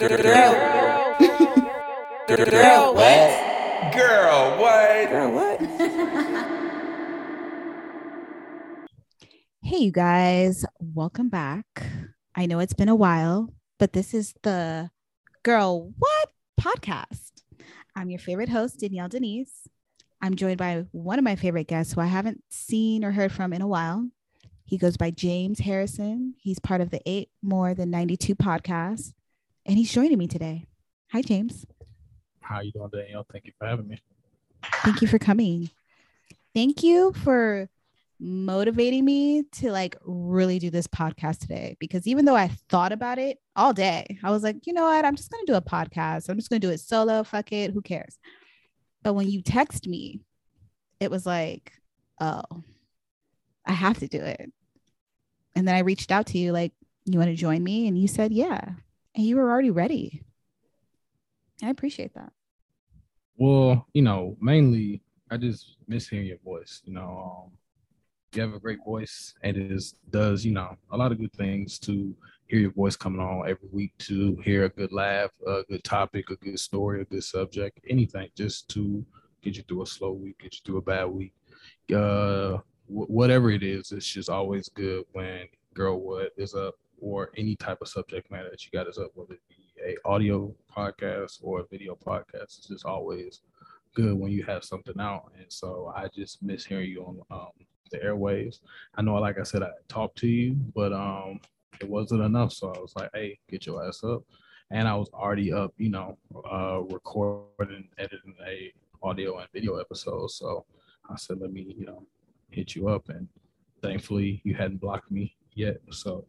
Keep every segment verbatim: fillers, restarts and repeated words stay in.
Girl, girl, girl, girl, girl, what? Girl, what? Girl, what? Hey, you guys, welcome back. I know it's been a while, but this is the Girl, What? Podcast. I'm your favorite host, Danielle Denise. I'm joined by one of my favorite guests who I haven't seen or heard from in a while. He goes by James Harrison. He's part of the Eight More Than ninety-two podcast. And he's joining me today. Hi, James. How you doing, Danielle? Thank you for having me. Thank you for coming. Thank you for motivating me to like really do this podcast today. Because even though I thought about it all day, I was like, you know what? I'm just going to do a podcast. I'm just going to do it solo. Fuck it. Who cares? But when you text me, it was like, oh, I have to do it. And then I reached out to you like, you want to join me? And you said, yeah. And you were already ready. I appreciate that. Well, you know, mainly I just miss hearing your voice. You know, um, you have a great voice, and it is, does, you know, a lot of good things to hear your voice coming on every week, to hear a good laugh, a good topic, a good story, a good subject, anything just to get you through a slow week, get you through a bad week. Uh, wh- whatever it is, it's just always good when Girl What is up, or any type of subject matter that you got us up, whether it be a audio podcast or a video podcast. It's just always good when you have something out. And so I just miss hearing you on um, the airwaves. I know, like I said, I talked to you, but um, it wasn't enough. So I was like, hey, get your ass up. And I was already up, you know, uh, recording, editing a audio and video episode. So I said, let me, you know, hit you up. And thankfully you hadn't blocked me yet. So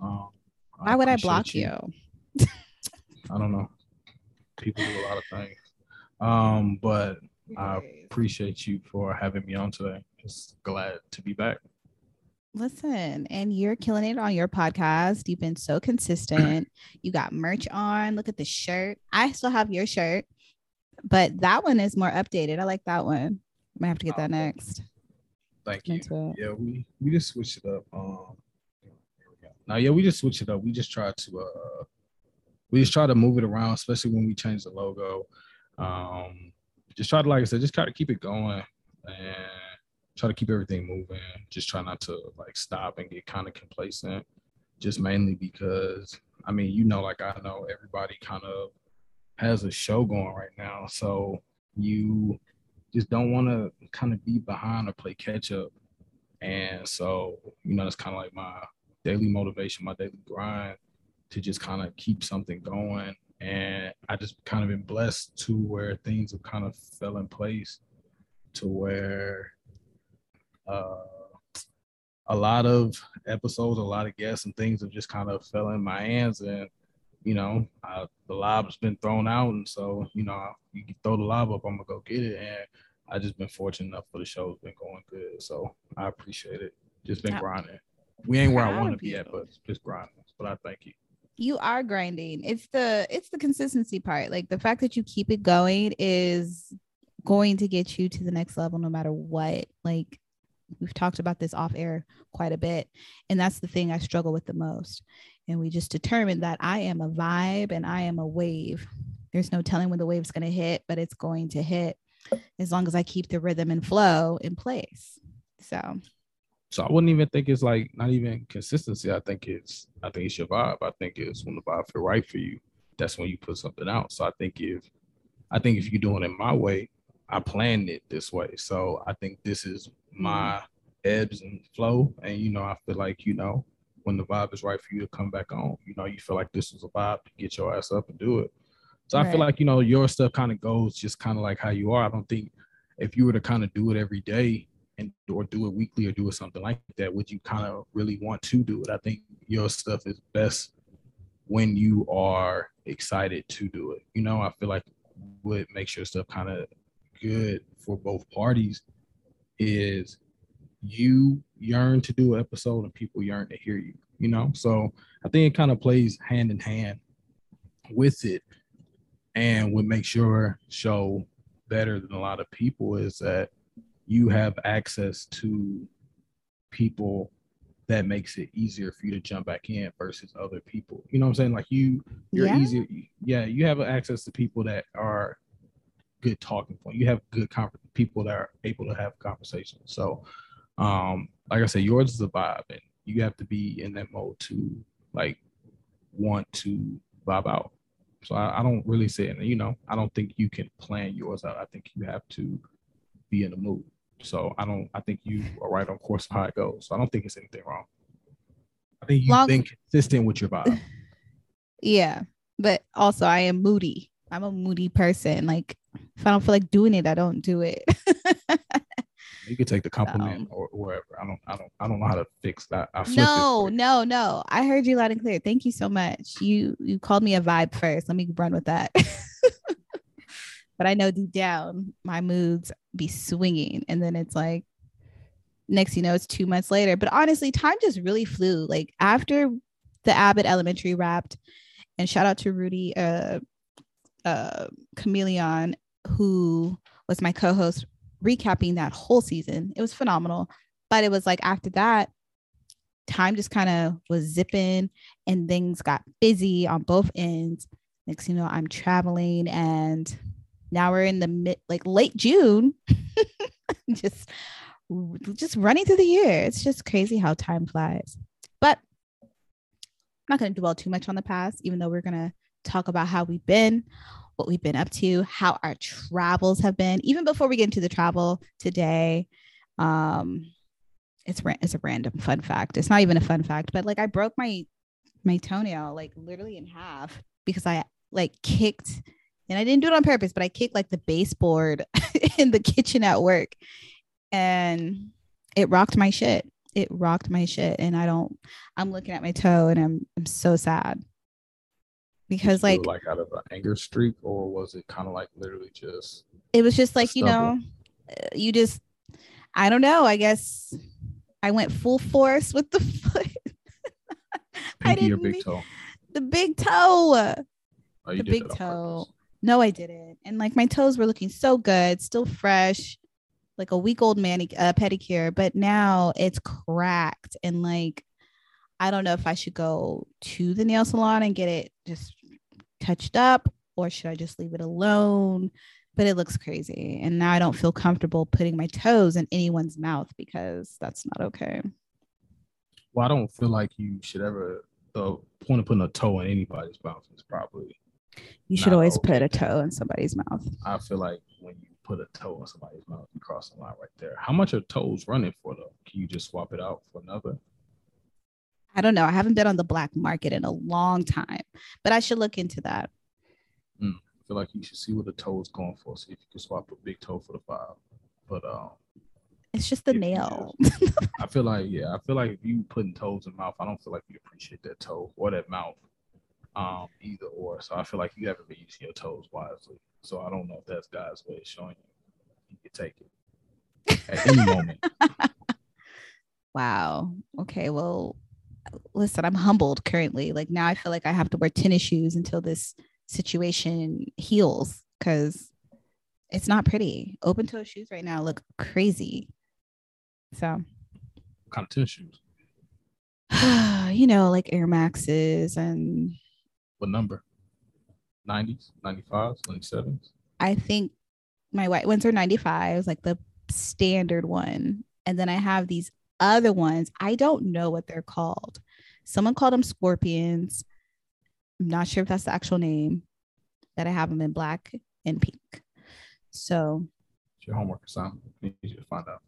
Um, Why I would I block you? you? I don't know. People do a lot of things. Um, but I appreciate you for having me on today. Just glad to be back. Listen, and you're killing it on your podcast. You've been so consistent. You got merch on. Look at the shirt. I still have your shirt, but that one is more updated. I like that one. I might have to get that next. Thank you. Yeah, we, we just switched it up. Um, Now, yeah, we just switch it up. We just try to, uh, we just try to move it around, especially when we change the logo. Um, just try to, like I said, just try to keep it going and try to keep everything moving. Just try not to like stop and get kind of complacent. Just mainly because, I mean, you know, like I know everybody kind of has a show going right now, so you just don't want to kind of be behind or play catch up. And so, you know, that's kind of like my daily motivation, my daily grind to just kind of keep something going. And I just kind of been blessed to where things have kind of fell in place to where uh, a lot of episodes, a lot of guests and things have just kind of fell in my hands. And, you know, I, the lob's been thrown out. And so, you know, you can throw the lob up, I'm going to go get it. And I just been fortunate enough for the show's been going good. So I appreciate it. Just been yeah. grinding. We ain't where I want to be at, but just grinding. But I thank you. You are grinding. It's the it's the consistency part. Like the fact that you keep it going is going to get you to the next level no matter what. Like we've talked about this off air quite a bit. And that's the thing I struggle with the most. And we just determined that I am a vibe and I am a wave. There's no telling when the wave's going to hit, but it's going to hit as long as I keep the rhythm and flow in place. So So I wouldn't even think it's like not even consistency. I think it's I think it's your vibe. I think it's when the vibe feel right for you. That's when you put something out. So I think if I think if you're doing it my way, I planned it this way. So I think this is my ebbs and flow. And you know, I feel like, you know, when the vibe is right for you to come back on, you know, you feel like this is a vibe to get your ass up and do it. So right. I feel like, you know, your stuff kind of goes just kind of like how you are. I don't think if you were to kind of do it every day, and or do it weekly or do it something like that, would you kind of really want to do it? I think your stuff is best when you are excited to do it. You know, I feel like what makes your stuff kind of good for both parties is you yearn to do an episode and people yearn to hear you, you know? So I think it kind of plays hand in hand with it. And what makes your show better than a lot of people is that you have access to people that makes it easier for you to jump back in versus other people. You know what I'm saying? Like you, you're yeah. easier. Yeah, you have access to people that are good talking point. You have good con- people that are able to have conversations. So, um, like I said, yours is a vibe, and you have to be in that mode to like want to vibe out. So I, I don't really say, and you know, I don't think you can plan yours out. I think you have to be in the mood. So I don't, I think you are right on course how it goes. So I don't think it's anything wrong. I think you've Long- been consistent with your vibe. Yeah. But also I am moody. I'm a moody person. Like if I don't feel like doing it, I don't do it. You could take the compliment um, or wherever. I don't, I don't, I don't know how to fix that. I no, no, no. I heard you loud and clear. Thank you so much. You, you called me a vibe first. Let me run with that. But I know deep down my moods be swinging. And then it's like, next, you know, it's two months later, but honestly, time just really flew. Like after the Abbott Elementary wrapped, and shout out to Rudy, uh, uh, Chameleon, who was my co-host, recapping that whole season. It was phenomenal, but it was like after that time just kind of was zipping and things got busy on both ends. Next you know, I'm traveling, and now we're in the mid, like late June. just just running through the year. It's just crazy how time flies. But I'm not going to dwell too much on the past, even though we're going to talk about how we've been, what we've been up to, how our travels have been. Even before we get into the travel today, um, it's ra- it's a random fun fact. It's not even a fun fact, but like I broke my my toenail like literally in half because I like kicked, and I didn't do it on purpose, but I kicked like the baseboard in the kitchen at work, and it rocked my shit. It rocked my shit, and I don't. I'm looking at my toe, and I'm I'm so sad. Because like, like out of an anger streak, or was it kind of like literally just, it was just like, you know, you just, I don't know. I guess I went full force with the foot. I didn't big toe? The big toe. Oh, the big toe. No, I didn't. And like my toes were looking so good, still fresh, like a week old mani- uh, pedicure, but now it's cracked. And like, I don't know if I should go to the nail salon and get it just touched up, or should I just leave it alone? But it looks crazy. And now I don't feel comfortable putting my toes in anyone's mouth because that's not okay. Well, I don't feel like you should ever, the point of putting a toe in anybody's mouth is probably. You should always okay. put a toe in somebody's mouth. I feel like when you put a toe in somebody's mouth, you cross the line right there. How much are toes running for though? Can you just swap it out for another? I don't know. I haven't been on the black market in a long time, but I should look into that. Mm, I feel like you should see what the toe is going for. See if you can swap a big toe for the five. But um, it's just the nail. Just, I feel like, yeah, I feel like if you putting toes in mouth, I don't feel like you appreciate that toe or that mouth um, either or. So I feel like you haven't been using your toes wisely. So I don't know if that's God's way of showing you. You can take it at any moment. Wow. Okay, well. Listen, I'm humbled currently. Like now I feel like I have to wear tennis shoes until this situation heals because it's not pretty. Open toe shoes right now look crazy. So what kind of tennis shoes? You know, like Air Maxes and what number? nineties, ninety-fives, ninety-sevens? I think my white ones are ninety-fives, like the standard one. And then I have these other ones. I don't know what they're called. Someone called them scorpions. I'm not sure if that's the actual name, that I have them in black and pink. So it's your homework assignment. You need to find out.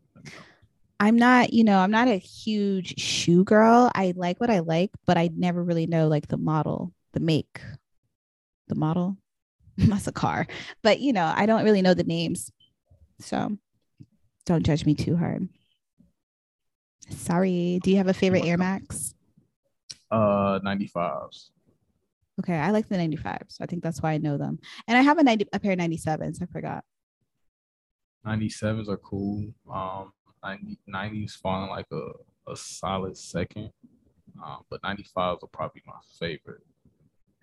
I'm not, you know, I'm not a huge shoe girl. I like what I like, but I never really know like the model, the make, the model. That's a car. But, you know, I don't really know the names. So don't judge me too hard. Sorry. Do you have a favorite Air Max? Uh, ninety-fives. Okay, I like the ninety-fives. I think that's why I know them. And I have a ninety, a pair of ninety-sevens. I forgot. ninety-sevens are cool. Um, ninety, nineties falling like a, a solid second. Um, but ninety-fives are probably my favorite.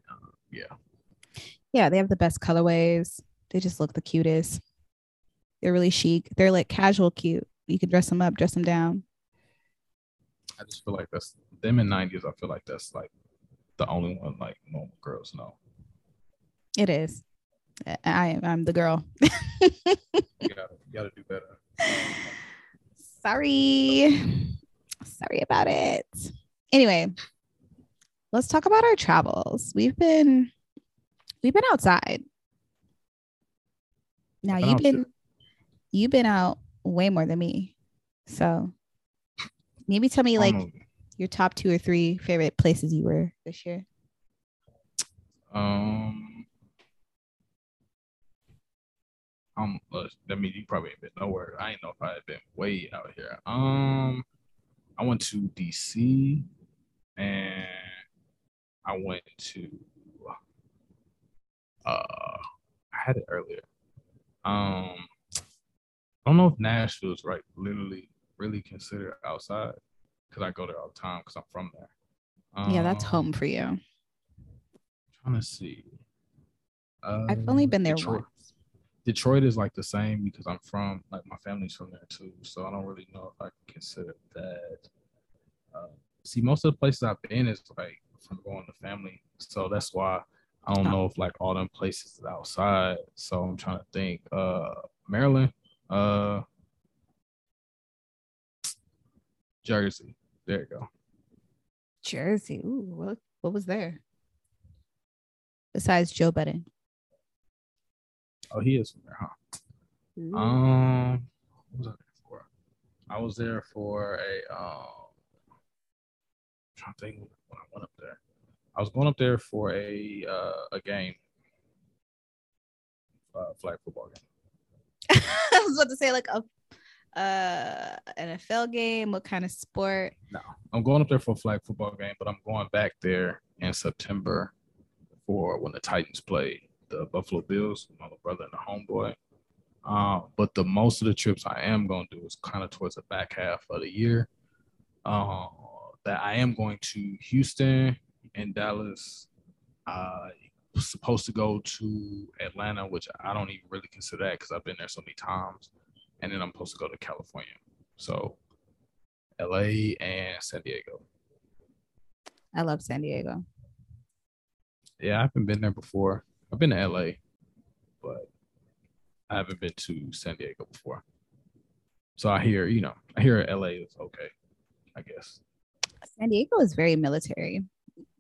Uh, yeah. Yeah, they have the best colorways. They just look the cutest. They're really chic. They're like casual cute. You can dress them up, dress them down. I just feel like that's them in nineties. I feel like that's like the only one like normal girls know. It is. I am. I'm the girl. you, gotta, you gotta do better. Sorry. Sorry about it. Anyway, let's talk about our travels. We've been we've been outside. Now you've been you've been out way more than me. So maybe tell me like your top two or three favorite places you were this year. Um Um, I mean, you probably ain't been nowhere. I ain't know if I had been way out here. Um, I went to D C and I went to, uh, I had it earlier. Um, I don't know if Nashville is right, literally, really considered outside because I go there all the time because I'm from there. Um, yeah, that's home for you. I'm trying to see. Uh, I've only been there Detroit. once. Detroit is like the same because I'm from, like my family's from there too. So I don't really know if I can consider that. Uh, see, most of the places I've been is like from going to family. So that's why I don't oh. know if like all them places is outside. So I'm trying to think. Uh, Maryland, uh, Jersey. There you go. Jersey. Ooh, what, what was there? Besides Joe Budden. Oh, he is from there, huh? Mm-hmm. Um, what was I there for? I was there for a um. I'm trying to think when I went up there. I was going up there for a uh, a game, uh, flag football game. I was about to say like a uh an N F L game. What kind of sport? No, I'm going up there for a flag football game, but I'm going back there in September for when the Titans played the Buffalo Bills, my little brother and the homeboy. Uh, but the most of the trips I am going to do is kind of towards the back half of the year. Uh, that I am going to Houston and Dallas. I was supposed to go to Atlanta, which I don't even really consider that because I've been there so many times. And then I'm supposed to go to California. So L A and San Diego. I love San Diego. Yeah, I haven't been there before. I've been to L A, but I haven't been to San Diego before. So I hear, you know, I hear L A is okay, I guess. San Diego is very military.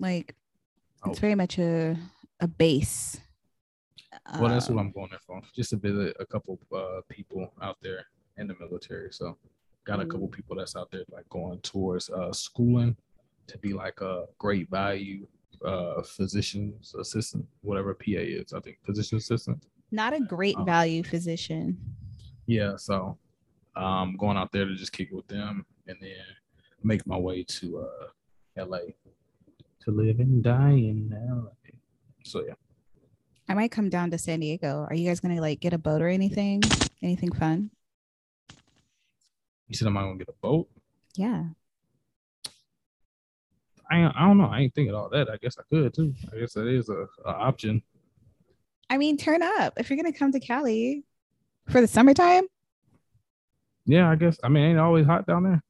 Like, oh. it's very much a a base. Well, that's um, what I'm going there for. Just to visit a couple uh, people out there in the military. So got a mm-hmm. couple people that's out there like going towards uh, schooling to be like a great value uh physician's assistant, whatever P A is. I think physician assistant, not a great um, value physician. Yeah, so um going out there to just kick it with them and then make my way to uh L A to live and die in L A. So yeah, I might come down to San Diego. Are you guys gonna like get a boat or anything anything fun? You said I might want to get a boat. Yeah, I, I don't know. I ain't thinking all that. I guess I could too. I guess that is a, a option. I mean, turn up if you're gonna come to Cali for the summertime. Yeah, I guess. I mean, ain't it always hot down there?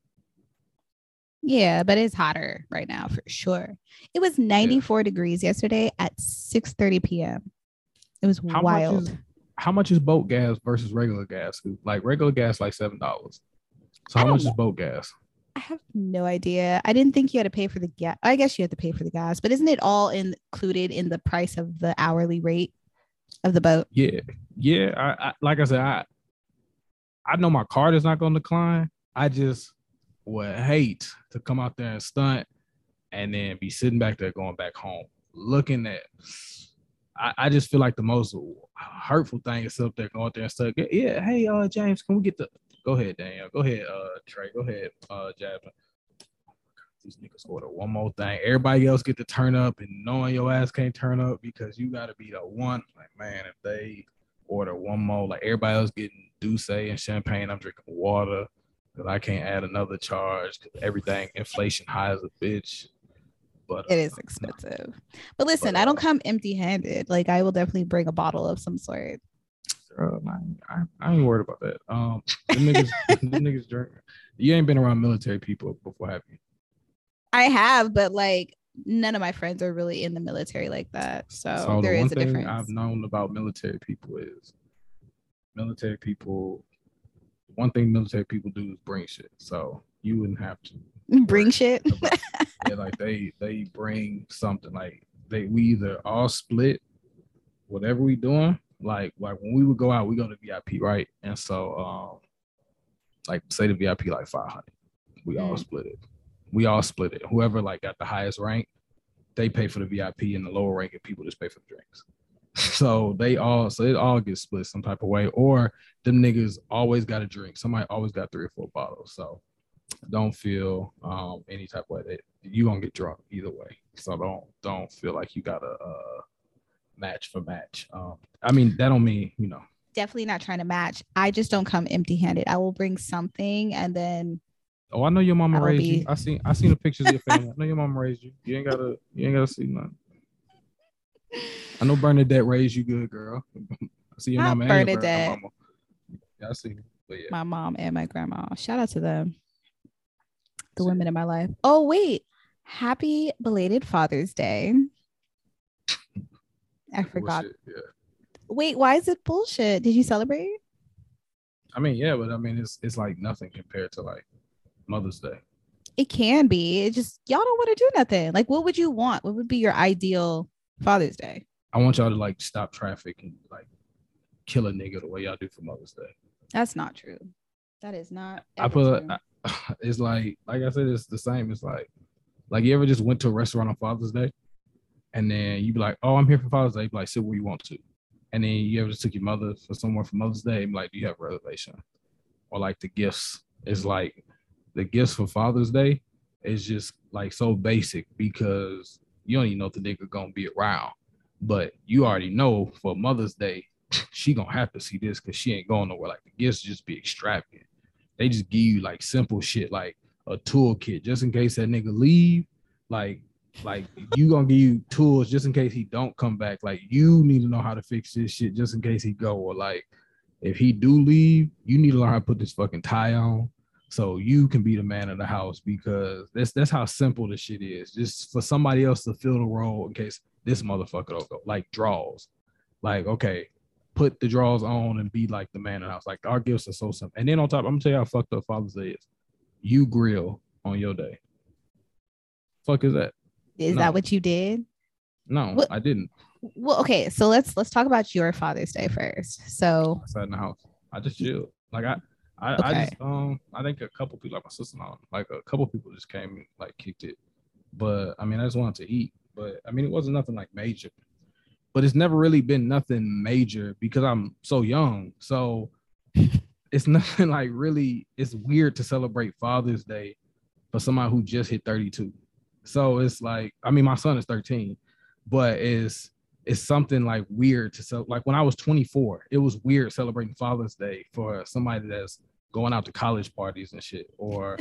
Yeah, but it's hotter right now for sure. It was ninety-four yeah. degrees yesterday at six thirty p.m. It was how wild. Much is, how much is boat gas versus regular gas? Like regular gas, like seven dollars. So how much know. is boat gas? I have no idea. I didn't think you had to pay for the gas. I guess you had to pay for the gas, but isn't it all in- included in the price of the hourly rate of the boat? Yeah. Yeah. I, I, like I said, I I know my card is not going to decline. I just would hate to come out there and stunt and then be sitting back there going back home looking at. I, I just feel like the most hurtful thing is up there going out there and stuff. Yeah. Hey, uh, James, can we get the. Go ahead, Danielle. Go ahead, uh, Trey. Go ahead, uh, Jab. These niggas order one more thing. Everybody else get to turn up, and knowing your ass can't turn up because you gotta be the one. Like, man, if they order one more, like everybody else getting Doucet and champagne, I'm drinking water because I can't add another charge because everything inflation high as a bitch. But uh, it is expensive. No. But listen, but, uh, I don't come empty-handed. Like, I will definitely bring a bottle of some sort. Uh, I, I ain't worried about that. Um, the niggas, the niggas drink. You ain't been around military people before, have you? I have, but like none of my friends are really in the military like that. So, so there the is a difference. One thing I've known about military people is military people. One thing military people do is bring shit. So you wouldn't have to bring shit. Yeah, like they they bring something. Like they we either all split whatever we doing. Like like when we would go out, we go to V I P, right? And so um, like say the V I P like five hundred. We mm. all split it. We all split it. Whoever like got the highest rank, they pay for the V I P, and the lower ranking people just pay for the drinks. So they all, so it all gets split some type of way. Or them niggas always got a drink. Somebody always got three or four bottles. So don't feel um, any type of way. They, you gonna get drunk either way. So don't don't feel like you gotta uh, match for match. Um, I mean that don't mean you know. Definitely not trying to match. I just don't come empty-handed. I will bring something, and then. Oh, I know your mama I'll raised be... you. I seen I seen the pictures of your family. I know your mama raised you. You ain't gotta you ain't gotta see nothing. I know Bernadette raised you good, girl. I see your Not mama Bernadette. and your grandma. Yeah, I see you. But yeah. My mom and my grandma. Shout out to them. The see. women in my life. Oh, wait. Happy belated Father's Day. I forgot. Bullshit, yeah. Wait, why is it bullshit? Did you celebrate? I mean, yeah, but I mean it's it's like nothing compared to like Mother's Day. It can be. It just y'all don't want to do nothing. Like, what would you want? What would be your ideal Father's Day? I want y'all to like stop traffic and like kill a nigga the way y'all do for Mother's Day. That's not true. That is not. I put. I, it's like, like I said, it's the same. It's like, like you ever just went to a restaurant on Father's Day, and then you be like, "Oh, I'm here for Father's Day." You be like, sit where you want to, and then you ever just took your mother for somewhere for Mother's Day. You be like, do you have a reservation? Or like the gifts. It's like. The gifts for Father's Day is just like so basic because you don't even know if the nigga gonna be around, but you already know for Mother's Day she gonna have to see this because she ain't going nowhere. Like the gifts just be extravagant. They just give you like simple shit like a toolkit just in case that nigga leave. Like like you gonna give you tools just in case he don't come back. Like you need to know how to fix this shit just in case he go, or like if he do leave, you need to learn how to put this fucking tie on. So you can be the man of the house, because that's that's how simple this shit is. Just for somebody else to fill the role in case this motherfucker don't go. Like draws. Like, okay, put the draws on and be like the man of the house. Like our gifts are so simple. And then on top, I'm gonna tell you how fucked up Father's Day is. You grill on your day. Fuck is that? Is no. that what you did? No, well, I didn't. Well, okay, so let's let's talk about your Father's Day first. So I sat in the house. I just chilled. Like I I, okay. I just um I think a couple people like my sister and I, like a couple people just came and like kicked it, but I mean I just wanted to eat, but I mean it wasn't nothing like major, but it's never really been nothing major because I'm so young, so it's nothing like really. It's weird to celebrate Father's Day for somebody who just hit thirty-two, so it's like I mean my son is thirteen, but it's it's something like weird to so like when I was twenty-four, it was weird celebrating Father's Day for somebody that's going out to college parties and shit. Or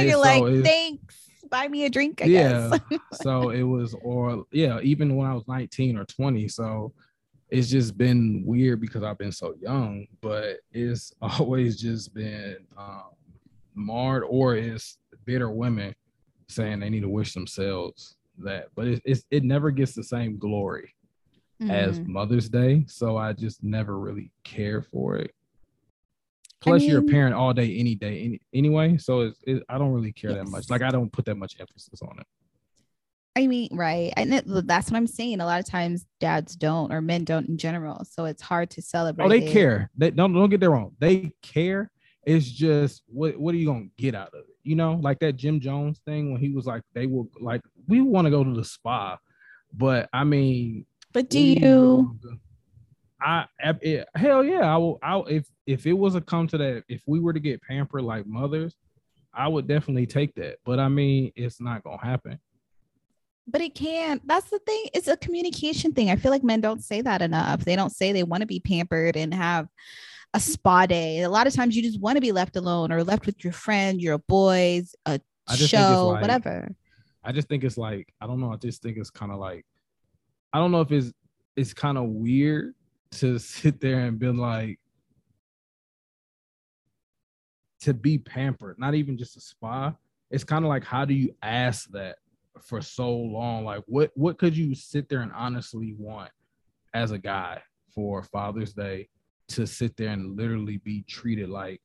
you're so like, thanks, buy me a drink, I yeah, guess. Yeah. So it was, or yeah, even when I was nineteen or twenty. So it's just been weird because I've been so young, but it's always just been um, marred, or it's bitter women saying they need to wish themselves that, but it, it's, it never gets the same glory mm-hmm. as Mother's Day. So I just never really care for it. Plus, I mean, you're a parent all day, any day, any, anyway. So it's, it, I don't really care yes. that much. Like, I don't put that much emphasis on it. I mean, right. And it, that's what I'm saying. A lot of times dads don't, or men don't in general. So it's hard to celebrate. Oh, they it. care. They don't, don't get that wrong. They care. It's just, what, what are you going to get out of it? You know, like that Jim Jones thing when he was like, they will like, we want to go to the spa. But I mean. But do you? I, I it, hell yeah, I will. I if if it was a come to that, if we were to get pampered like mothers, I would definitely take that. But I mean, it's not gonna happen. But it can. That's the thing. It's a communication thing. I feel like men don't say that enough. They don't say they want to be pampered and have a spa day. A lot of times, you just want to be left alone or left with your friend, your boys, a show, like, whatever. I just think it's like I don't know. I just think it's kind of like I don't know if it's it's kind of weird to sit there and been like, to be pampered, not even just a spa. it's kind of like, how do you ask that for so long? Like, what what could you sit there and honestly want as a guy for Father's Day to sit there and literally be treated like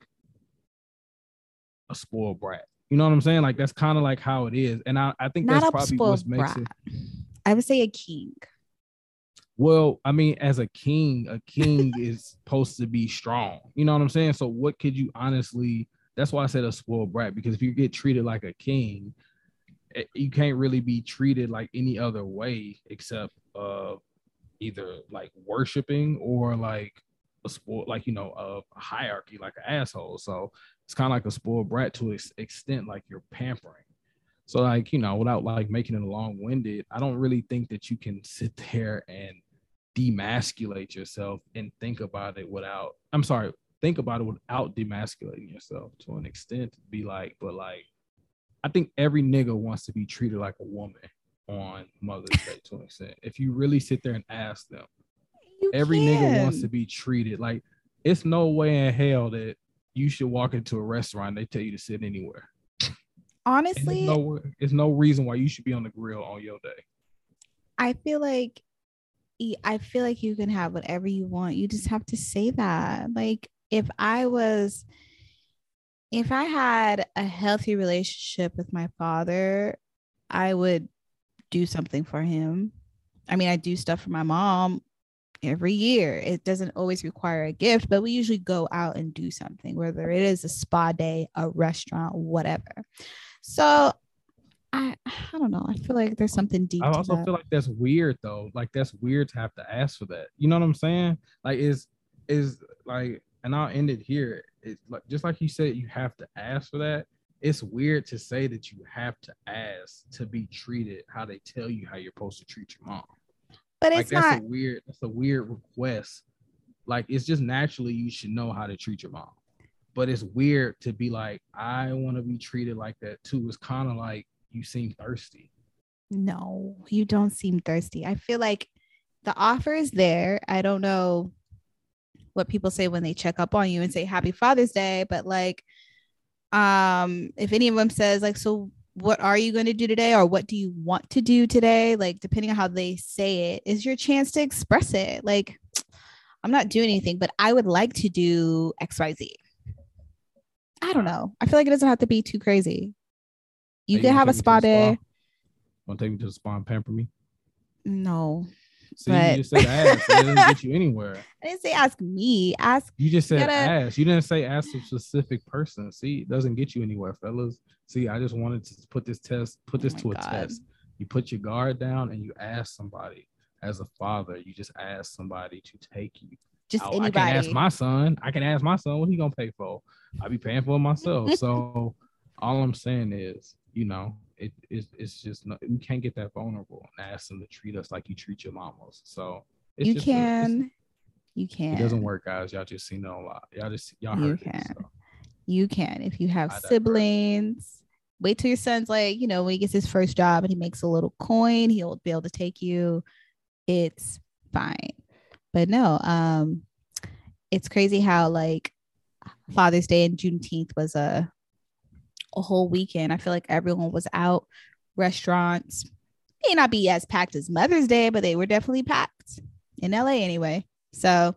a spoiled brat? You know what I'm saying? Like, that's kind of like how it is. And I, I think Not that's probably what makes brat. it. I would say a king. Well, I mean, as a king, a king is supposed to be strong. You know what I'm saying? So what could you honestly, that's why I said a spoiled brat, because if you get treated like a king, it, you can't really be treated like any other way except uh, either like worshiping or like a spoiled, like, you know, a hierarchy, like an asshole. So it's kind of like a spoiled brat to an extent, like you're pampering. So like, you know, without like making it long-winded, I don't really think that you can sit there and demasculate yourself and think about it without, I'm sorry, think about it without demasculating yourself to an extent, to be like, but like, I think every nigga wants to be treated like a woman on Mother's Day to an extent. If you really sit there and ask them, you every can. nigga wants to be treated. Like, it's no way in hell that you should walk into a restaurant and they tell you to sit anywhere. Honestly, there's no, there's no reason why you should be on the grill on your day. I feel like I feel like you can have whatever you want. You just have to say that. Like, if I was, if I had a healthy relationship with my father, I would do something for him. I mean, I do stuff for my mom every year. It doesn't always require a gift, but we usually go out and do something, whether it is a spa day, a restaurant, whatever. So I I don't know. I feel like there's something deep. I also feel like that's weird though. Like, that's weird to have to ask for that. You know what I'm saying? Like, is is like, and I'll end it here. It's like, just like you said, you have to ask for that. It's weird to say that you have to ask to be treated how they tell you how you're supposed to treat your mom. But it's like, that's not a weird, that's a weird request. Like, it's just naturally you should know how to treat your mom. But it's weird to be like, I want to be treated like that too. It's kind of like, you seem thirsty. No, you don't seem thirsty. I feel like the offer is there. I don't know what people say when they check up on you and say Happy Father's Day. But like, um, if any of them says like, so what are you going to do today? Or what do you want to do today? Like, depending on how they say it, is your chance to express it. Like, I'm not doing anything, but I would like to do X Y Z. I don't know. I feel like it doesn't have to be too crazy. You hey, can you have a spa day. Want to take me to the spa and pamper me? No. See, but... you just said ask. It didn't get you anywhere. I didn't say ask me. Ask. You just said you gotta... ask. You didn't say ask a specific person. See, it doesn't get you anywhere, fellas. See, I just wanted to put this test, put this oh to a God. test. You put your guard down and you ask somebody. As a father, you just ask somebody to take you. Just I, anybody. I can ask my son. I can ask my son what he gonna pay for. I'll be paying for it myself. So all I'm saying is, you know, it, it it's just not, we can't get that vulnerable and ask them to treat us like you treat your mamas. So it's you just, can, it's, you can. It doesn't work, guys. Y'all just seen it a lot. Y'all just y'all heard you can. It. So. You can if you have siblings. Wait till your son's like, you know, when he gets his first job and he makes a little coin, he'll be able to take you. It's fine. But no, um, it's crazy how like Father's Day and Juneteenth was a a whole weekend. I feel like everyone was out. Restaurants may not be as packed as Mother's Day, but they were definitely packed in L A anyway. So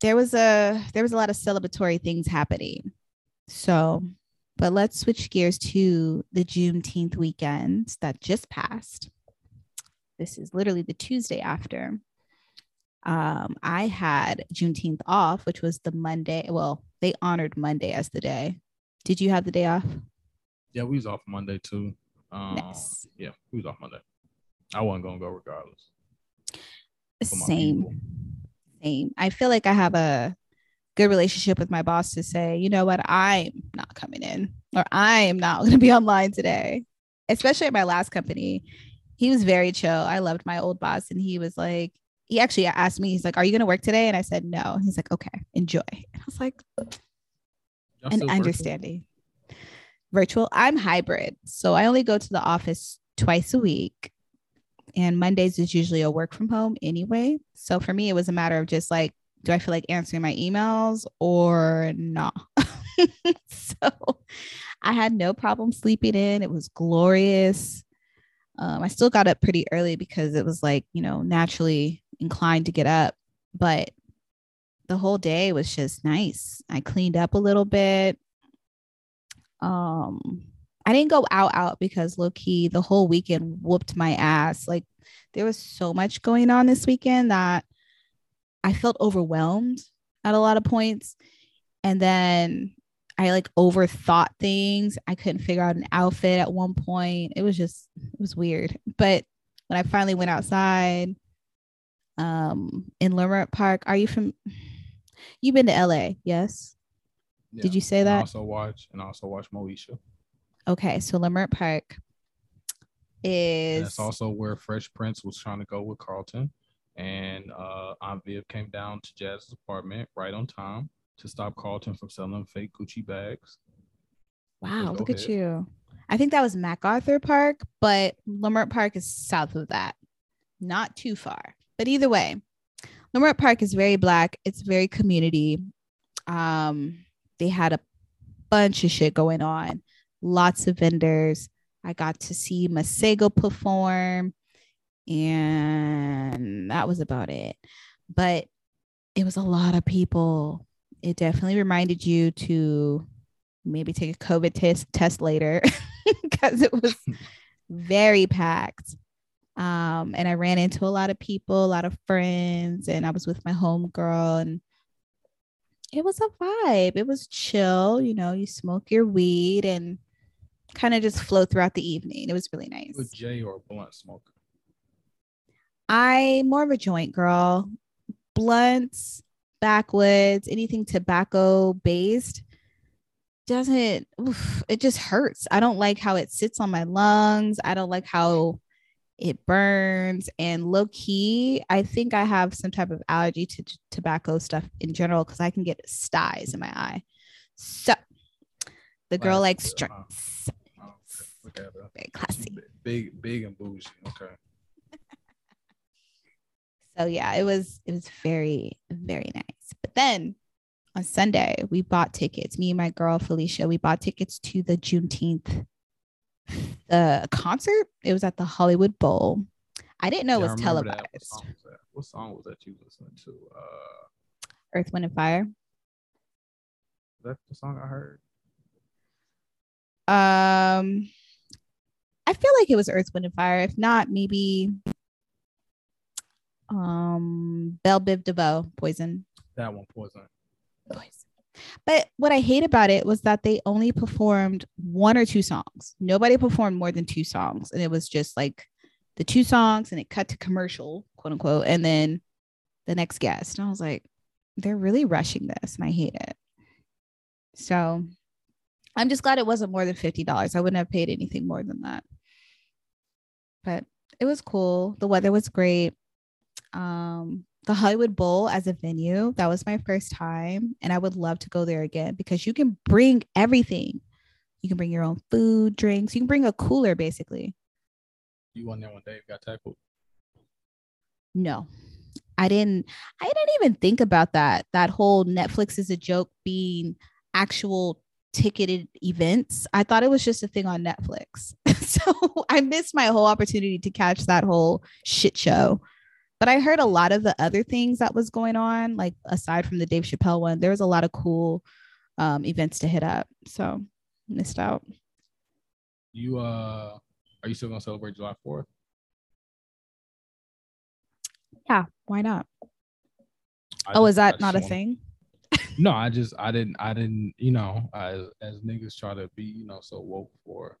there was a there was a lot of celebratory things happening. So, but let's switch gears to the Juneteenth weekend that just passed. This is literally the Tuesday after. Um, I had Juneteenth off, which was the Monday. Well, they honored Monday as the day. Did you have the day off? Yeah, we was off Monday too. Um, nice. Yeah, we was off Monday. I wasn't gonna go regardless. Same, same. I feel like I have a good relationship with my boss to say, you know what, I'm not coming in, or I am not gonna be online today. Especially at my last company, he was very chill. I loved my old boss, and he was like, he actually asked me, he's like, are you going to work today? And I said, no. And he's like, okay, enjoy. And I was like, an understanding. Virtual. I'm hybrid. So I only go to the office twice a week. And Mondays is usually a work from home anyway. So for me, it was a matter of just like, do I feel like answering my emails or not? So I had no problem sleeping in. It was glorious. Um, I still got up pretty early because it was like, you know, naturally inclined to get up. But the whole day was just nice. I cleaned up a little bit. Um, I didn't go out out because low key the whole weekend whooped my ass. Like there was so much going on this weekend that I felt overwhelmed at a lot of points. And then I like overthought things. I couldn't figure out an outfit at one point. It was just, it was weird. But when I finally went outside um, in Leimert Park, are you from, you've been to L A, yes? Yeah, did you say that? I also watch, and I also watch Moesha. Okay, so Leimert Park is... And that's also where Fresh Prince was trying to go with Carlton. And uh, Aunt Viv came down to Jazz's apartment right on time to stop Carlton from selling fake Gucci bags. Wow, look ahead. At you. I think that was MacArthur Park, but Leimert Park is south of that. Not too far. But either way, Leimert Park is very Black. It's very community. Um, they had a bunch of shit going on. Lots of vendors. I got to see Masego perform, and that was about it. But it was a lot of people. It definitely reminded you to maybe take a COVID test test later because it was very packed. Um, and I ran into a lot of people, a lot of friends, and I was with my homegirl, and it was a vibe. It was chill. You know, you smoke your weed and kind of just flow throughout the evening. It was really nice. A J or a blunt smoker? I more of a joint girl. Blunts, backwoods, anything tobacco based doesn't, oof, it just hurts. I don't like how it sits on my lungs. I don't like how it burns. And low key, I think I have some type of allergy to t- tobacco stuff in general because I can get styes in my eye. So the girl classy, likes drinks. Uh, okay. Look at her. Very classy. Big, big and bougie. Okay. So yeah, it was it was very, very nice. But then on Sunday, we bought tickets. Me and my girl Felicia, we bought tickets to the Juneteenth uh, concert. It was at the Hollywood Bowl. I didn't know yeah, it was televised. What song was that? What song was that you listening to? Uh, Earth, Wind, and Fire. That's the song I heard. Um, I feel like it was Earth, Wind, and Fire. If not, maybe. Um, Belle Biv DeVoe, Poison. That one, Poison. Poison. But what I hate about it was that they only performed one or two songs. Nobody performed more than two songs. And it was just like the two songs and it cut to commercial, quote unquote. And then the next guest. And I was like, they're really rushing this. And I hate it. So I'm just glad it wasn't more than fifty dollars. I wouldn't have paid anything more than that. But it was cool. The weather was great. Um, the Hollywood Bowl as a venue, that was my first time, and I would love to go there again because you can bring everything. You can bring your own food, drinks. You can bring a cooler, basically. You went there one day, got tackled? No, I didn't. I didn't even think about that. That whole Netflix is a joke being actual ticketed events. I thought it was just a thing on Netflix. So I missed my whole opportunity to catch that whole shit show. But I heard a lot of the other things that was going on, like aside from the Dave Chappelle one, there was a lot of cool um, events to hit up. So missed out. You uh, are you still going to celebrate July fourth? Yeah, why not? I oh, just, is that I not a wanna... thing? No, I just I didn't I didn't, you know, I, as niggas try to be, you know, so woke for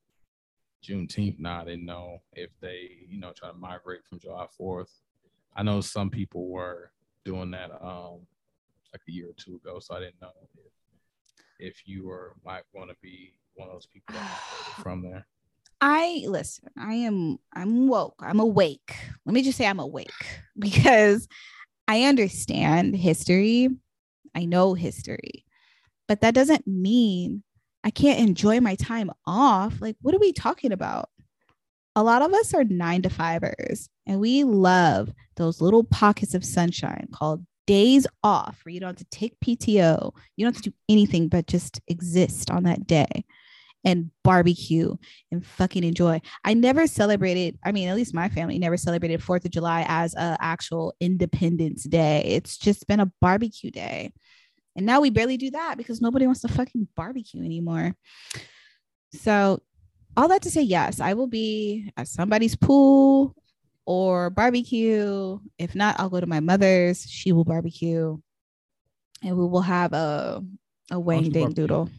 Juneteenth. Now I didn't know if they, you know, try to migrate from July fourth. I know some people were doing that um, like a year or two ago, so I didn't know if, if you were might want to be one of those people that from there. I listen. I am. I'm woke. I'm awake. Let me just say I'm awake because I understand history. I know history, but that doesn't mean I can't enjoy my time off. Like, what are we talking about? A lot of us are nine to fivers and we love those little pockets of sunshine called days off where you don't have to take P T O. You don't have to do anything but just exist on that day. and barbecue and fucking enjoy. I never celebrated, I mean, at least my family never celebrated fourth of July as an actual Independence Day. It's just been a barbecue day. And now we barely do that because nobody wants to fucking barbecue anymore. So all that to say, yes, I will be at somebody's pool or barbecue. If not, I'll go to my mother's. She will barbecue and we will have a, a Wang Dang Doodle.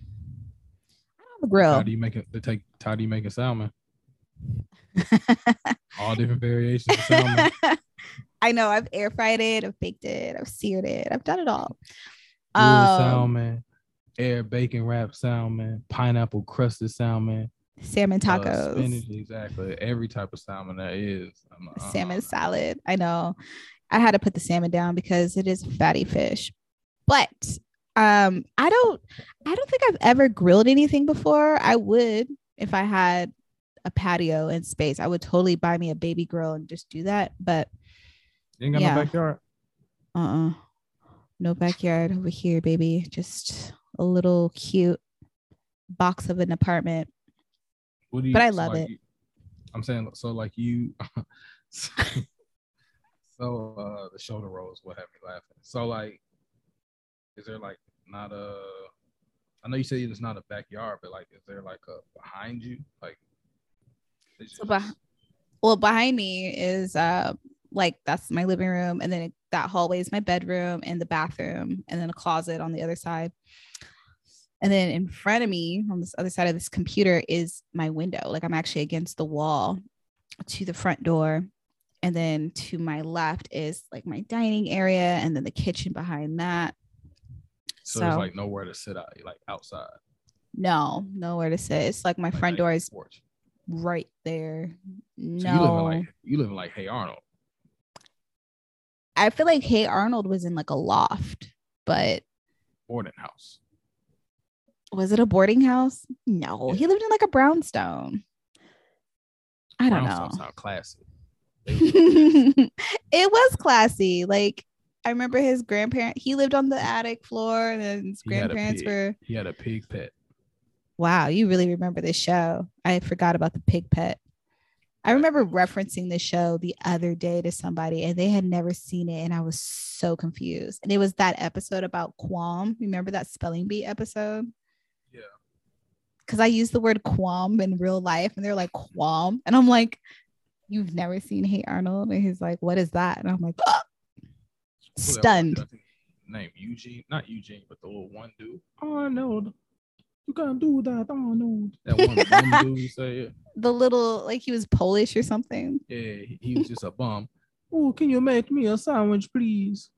I don't have a grill. How do you make it? They take, how do you make a salmon? All different variations of salmon. I know. I've air fried it. I've baked it. I've seared it. I've done it all. Um, salmon, air bacon wrapped salmon, pineapple crusted salmon, salmon tacos, uh, spinach, exactly every type of salmon there is. I'm, I'm, salmon I'm, salad. I know. I had to put the salmon down because it is a fatty fish, but um, I don't. I don't think I've ever grilled anything before. I would if I had a patio and space. I would totally buy me a baby grill and just do that. But you ain't got yeah. no backyard. Uh uh-uh. uh. No backyard over here, baby. Just a little cute box of an apartment. What do you, but I love so like it. You, I'm saying, so like you, so, so uh, the shoulder rolls will have me laughing. So like, is there like not a, I know you said it's not a backyard, but like, is there like a behind you? Like, just, so be- well, behind me is uh, like, that's my living room. And then it that hallway is my bedroom and the bathroom and then a closet on the other side. And then in front of me on this other side of this computer is my window. Like I'm actually against the wall to the front door. And then to my left is like my dining area and then the kitchen behind that. So, so there's like nowhere to sit out, like outside. No, nowhere to sit. It's like my like front door is porch. Right there. No. So you live in like, you live in like Hey Arnold. I feel like Hey Arnold was in like a loft, but boarding house. Was it a boarding house? No, yeah. He lived in like a brownstone. I don't know. Brownstones sound classy. It was classy. Like I remember his grandparent. He lived on the attic floor, and then his grandparents were. He had a pig pet. Wow, you really remember this show? I forgot about the pig pet. I remember referencing the show the other day to somebody and they had never seen it. And I was so confused. And it was that episode about qualm. Remember that spelling bee episode? Yeah. Because I used the word qualm in real life and they're like qualm. And I'm like, you've never seen Hey Arnold? And he's like, what is that? And I'm like, oh! Stunned. Well, name Eugene, not Eugene, but the little one dude. Arnold. You can't do that, Arnold. That one, one dude you say it. The little, like he was Polish or something. Yeah, he was just a bum. Oh, can you make me a sandwich, please?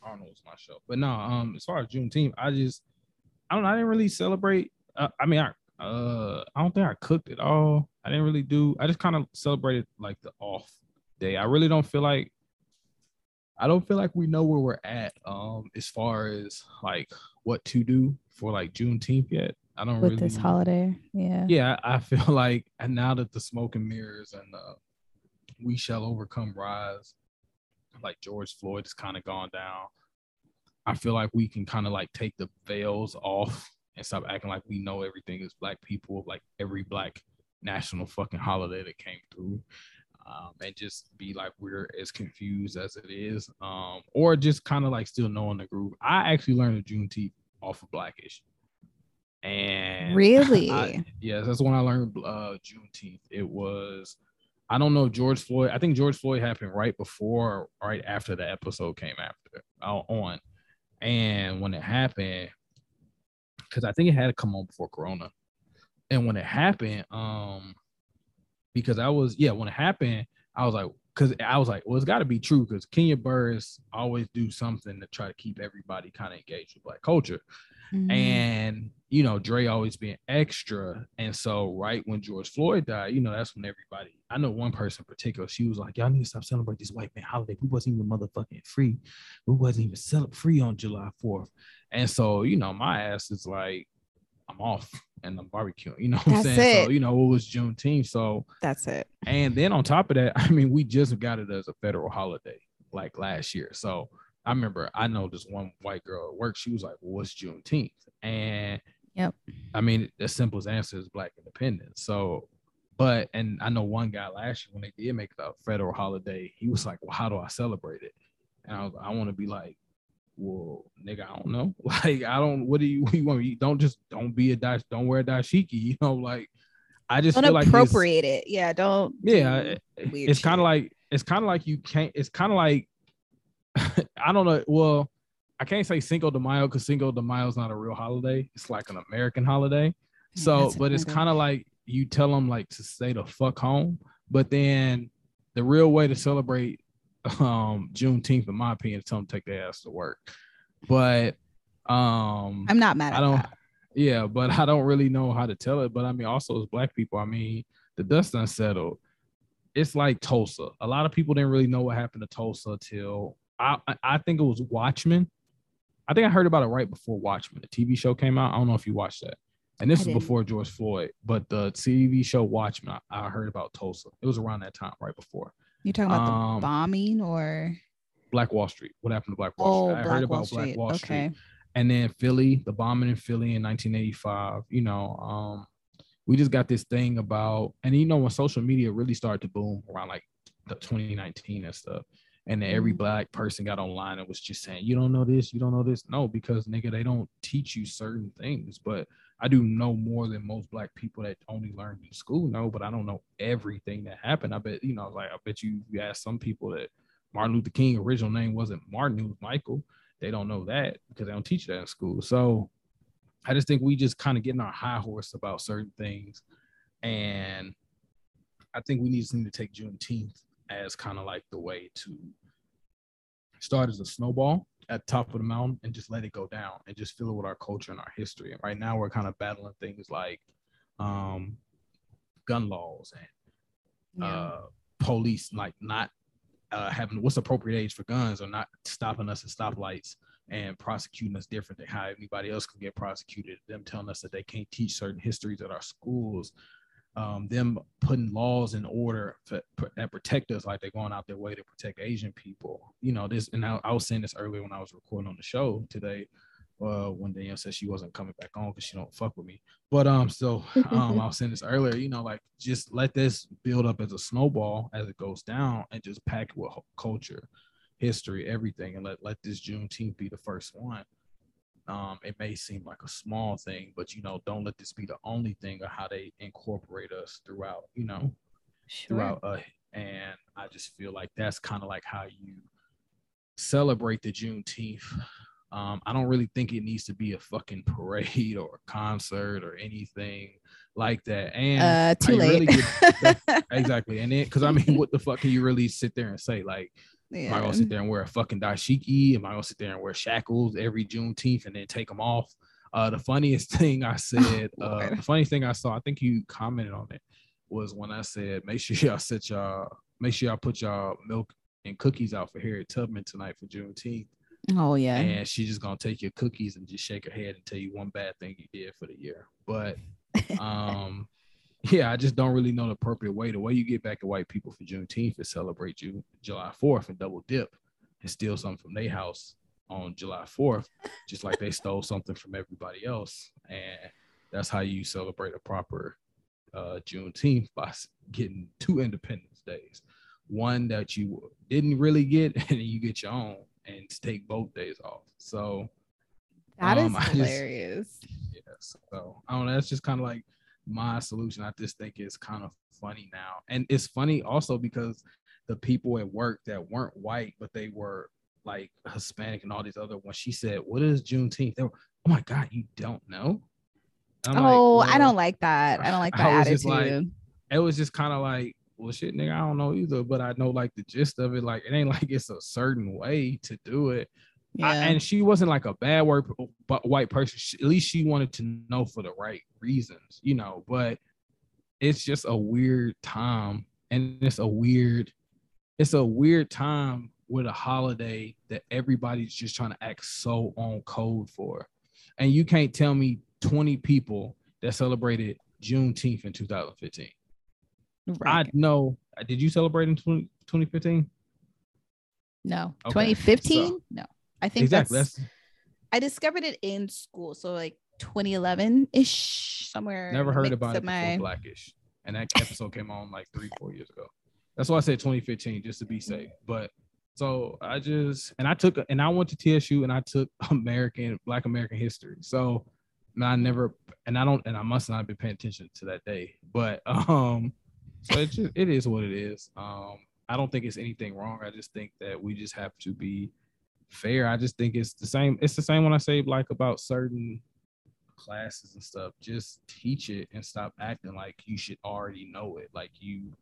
Arnold's my show. But no, um, as far as Juneteenth, I just, I don't know, I didn't really celebrate. Uh, I mean, I, uh, I don't think I cooked at all. I didn't really do, I just kind of celebrated like the off day. I really don't feel like, I don't feel like we know where we're at um, as far as like what to do for like Juneteenth yet. I don't With really this holiday. Yeah. Yeah. I feel like and now that the smoke and mirrors and uh, we shall overcome rise, like George Floyd has kind of gone down. I feel like we can kind of like take the veils off and stop acting like we know everything as Black people, like every Black national fucking holiday that came through. Um, and just be like we're as confused as it is, um, or just kind of like still knowing the groove. I actually learned the Juneteenth off of Blackish, and really, I, yes, that's when I learned uh, Juneteenth. It was, I don't know, George Floyd. I think George Floyd happened right before, or right after the episode came after uh, on, and when it happened, because I think it had to come on before Corona, and when it happened, um. Because I was, yeah, when it happened, I was like, because I was like, well, it's got to be true because Kenya Burris always do something to try to keep everybody kind of engaged with Black culture. Mm-hmm. And, you know, Dre always being extra. And so right when George Floyd died, you know, that's when everybody, I know one person in particular, she was like, y'all need to stop celebrating this white man holiday. We wasn't even motherfucking free. We wasn't even cel- free on July fourth. And so, you know, my ass is like, I'm off and I'm barbecuing, you know what that's I'm saying? It. So, you know, it was Juneteenth. So that's it. And then on top of that, I mean, we just got it as a federal holiday like last year. So I remember I know this one white girl at work. She was like, well, what's Juneteenth? And Yep. I mean, the simplest answer is Black independence. So, but, and I know one guy last year when they did make the federal holiday, he was like, well, how do I celebrate it? And I was, I want to be like, well, nigga, I don't know. Like, I don't, what do you, what do you want me? Don't just, don't be a dash, don't wear a dashiki, you know, like, I just don't feel like appropriate it. Yeah. Don't. Yeah. Do it's kind of like, it's kind of like you can't, it's kind of like, I don't know. Well, I can't say Cinco de Mayo because Cinco de Mayo is not a real holiday. It's like an American holiday. So, That's but it's kind of like you tell them like to stay the fuck home. But then the real way to celebrate um, Juneteenth, in my opinion, is tell them to take their ass to work. But um, I'm not mad. At I don't. That. Yeah, but I don't really know how to tell it. But I mean, also as Black people, I mean, the dust done settled. It's like Tulsa. A lot of people didn't really know what happened to Tulsa till I, I, I think it was Watchmen. I think I heard about it right before Watchmen. The T V show came out. I don't know if you watched that. And this was before George Floyd, but the T V show Watchmen, I, I heard about Tulsa. It was around that time, right before. You're talking about um, the bombing or? Black Wall Street. What happened to Black Wall oh, Street? I Black heard about Wall Black Wall Street. Okay. And then Philly, the bombing in Philly in nineteen eighty-five. You know, um, we just got this thing about, and you know, when social media really started to boom around like the twenty nineteen and stuff. And then every Black person got online and was just saying, you don't know this, you don't know this. No, because nigga, they don't teach you certain things. But I do know more than most Black people that only learned in school know, but I don't know everything that happened. I bet, you know, like I bet you, you ask some people that Martin Luther King's original name wasn't Martin, it was Michael. They don't know that because they don't teach that in school. So I just think we just kind of getting our high horse about certain things. And I think we just need to take Juneteenth as kind of like the way to start as a snowball at the top of the mountain and just let it go down and just fill it with our culture and our history. And right now we're kind of battling things like um, gun laws and yeah. uh, police, like not uh, having what's appropriate age for guns or not stopping us at stoplights and prosecuting us different than how anybody else can get prosecuted. Them telling us that they can't teach certain histories at our schools. Um, them putting laws in order for, for, that protect us, like they're going out their way to protect Asian people. You know, this, and I, I was saying this earlier when I was recording on the show today, uh, when Danielle said she wasn't coming back on because she don't fuck with me. But um, so um, I was saying this earlier, you know, like just let this build up as a snowball as it goes down and just pack it with culture, history, everything. And let, let this Juneteenth be the first one. Um, it may seem like a small thing, but, you know, don't let this be the only thing of how they incorporate us throughout, you know, sure. throughout. Uh, and I just feel like that's kind of like how you celebrate the Juneteenth. Um, I don't really think it needs to be a fucking parade or a concert or anything like that. And uh, too late. Really get, exactly. And then, because I mean, what the fuck can you really sit there and say? Like, yeah. Am I gonna sit there and wear a fucking dashiki? Am I gonna sit there and wear shackles every Juneteenth and then take them off? Uh, the funniest thing I said, oh, uh, the funniest thing I saw, I think you commented on it, was when I said, "Make sure y'all set y'all, make sure y'all put y'all milk and cookies out for Harriet Tubman tonight for Juneteenth." Oh yeah, and she's just gonna take your cookies and just shake her head and tell you one bad thing you did for the year. But um, yeah, I just don't really know the appropriate way. The way you get back to white people for Juneteenth is celebrate you July fourth and double dip and steal something from their house on July fourth, just like they stole something from everybody else. And that's how you celebrate a proper uh, Juneteenth, by getting two Independence Days. One that you didn't really get, and then you get your own and take both days off. So that um, is I hilarious. Just, yeah, so I don't know. That's just kind of like my solution. I just think it's kind of funny now, and it's funny also because the people at work that weren't white but they were like Hispanic and all these other ones, she said, "What is Juneteenth?" They were, "Oh my god, you don't know?" I'm oh like, well, I don't like that I don't like that attitude. Like, it was just kind of like, well shit nigga, I don't know either, but I know like the gist of it. Like it ain't like it's a certain way to do it. Yeah. I, and she wasn't like a bad word, but white person. She, at least she wanted to know for the right reasons, you know, but it's just a weird time. And it's a weird, it's a weird time with a holiday that everybody's just trying to act so on code for. And you can't tell me twenty people that celebrated Juneteenth in two thousand fifteen. Right. I know. Did you celebrate in twenty, twenty fifteen? No. Okay. twenty fifteen? So. No. I think exactly. that's, that's I discovered it in school. So like twenty eleven ish somewhere. Never heard about it before my... Blackish. And that episode came on like three, four years ago. That's why I said twenty fifteen, just to be safe. But so I just, and I took, and I went to T S U and I took American, Black American history. So and I never, and I don't, and I must not have been paying attention to that day. But um, so it just, it is what it is. Um, I don't think it's anything wrong. I just think that we just have to be fair. I just think it's the same. It's the same when I say like about certain classes and stuff. Just teach it and stop acting like you should already know it. Like you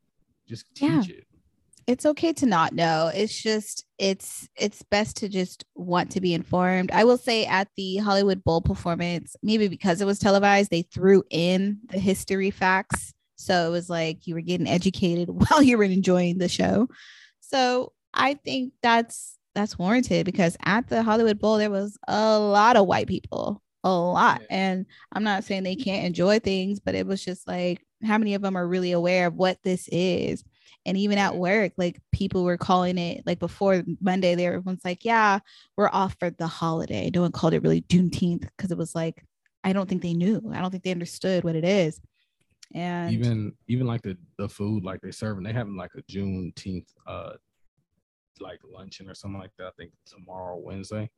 just teach yeah. it. It's okay to not know. It's just it's it's best to just want to be informed. I will say at the Hollywood Bowl performance, maybe because it was televised, they threw in the history facts. So it was like you were getting educated while you were enjoying the show. So I think that's that's warranted because at the Hollywood Bowl, there was a lot of white people, a lot. Yeah. And I'm not saying they can't enjoy things, but it was just like how many of them are really aware of what this is. And even at work, like people were calling it like before Monday, they everyone's like, yeah, we're off for the holiday. No one called it really Juneteenth because it was like, I don't think they knew. I don't think they understood what it is. And even even like the, the food like they serving, they having like a Juneteenth uh like luncheon or something like that. I think tomorrow, Wednesday.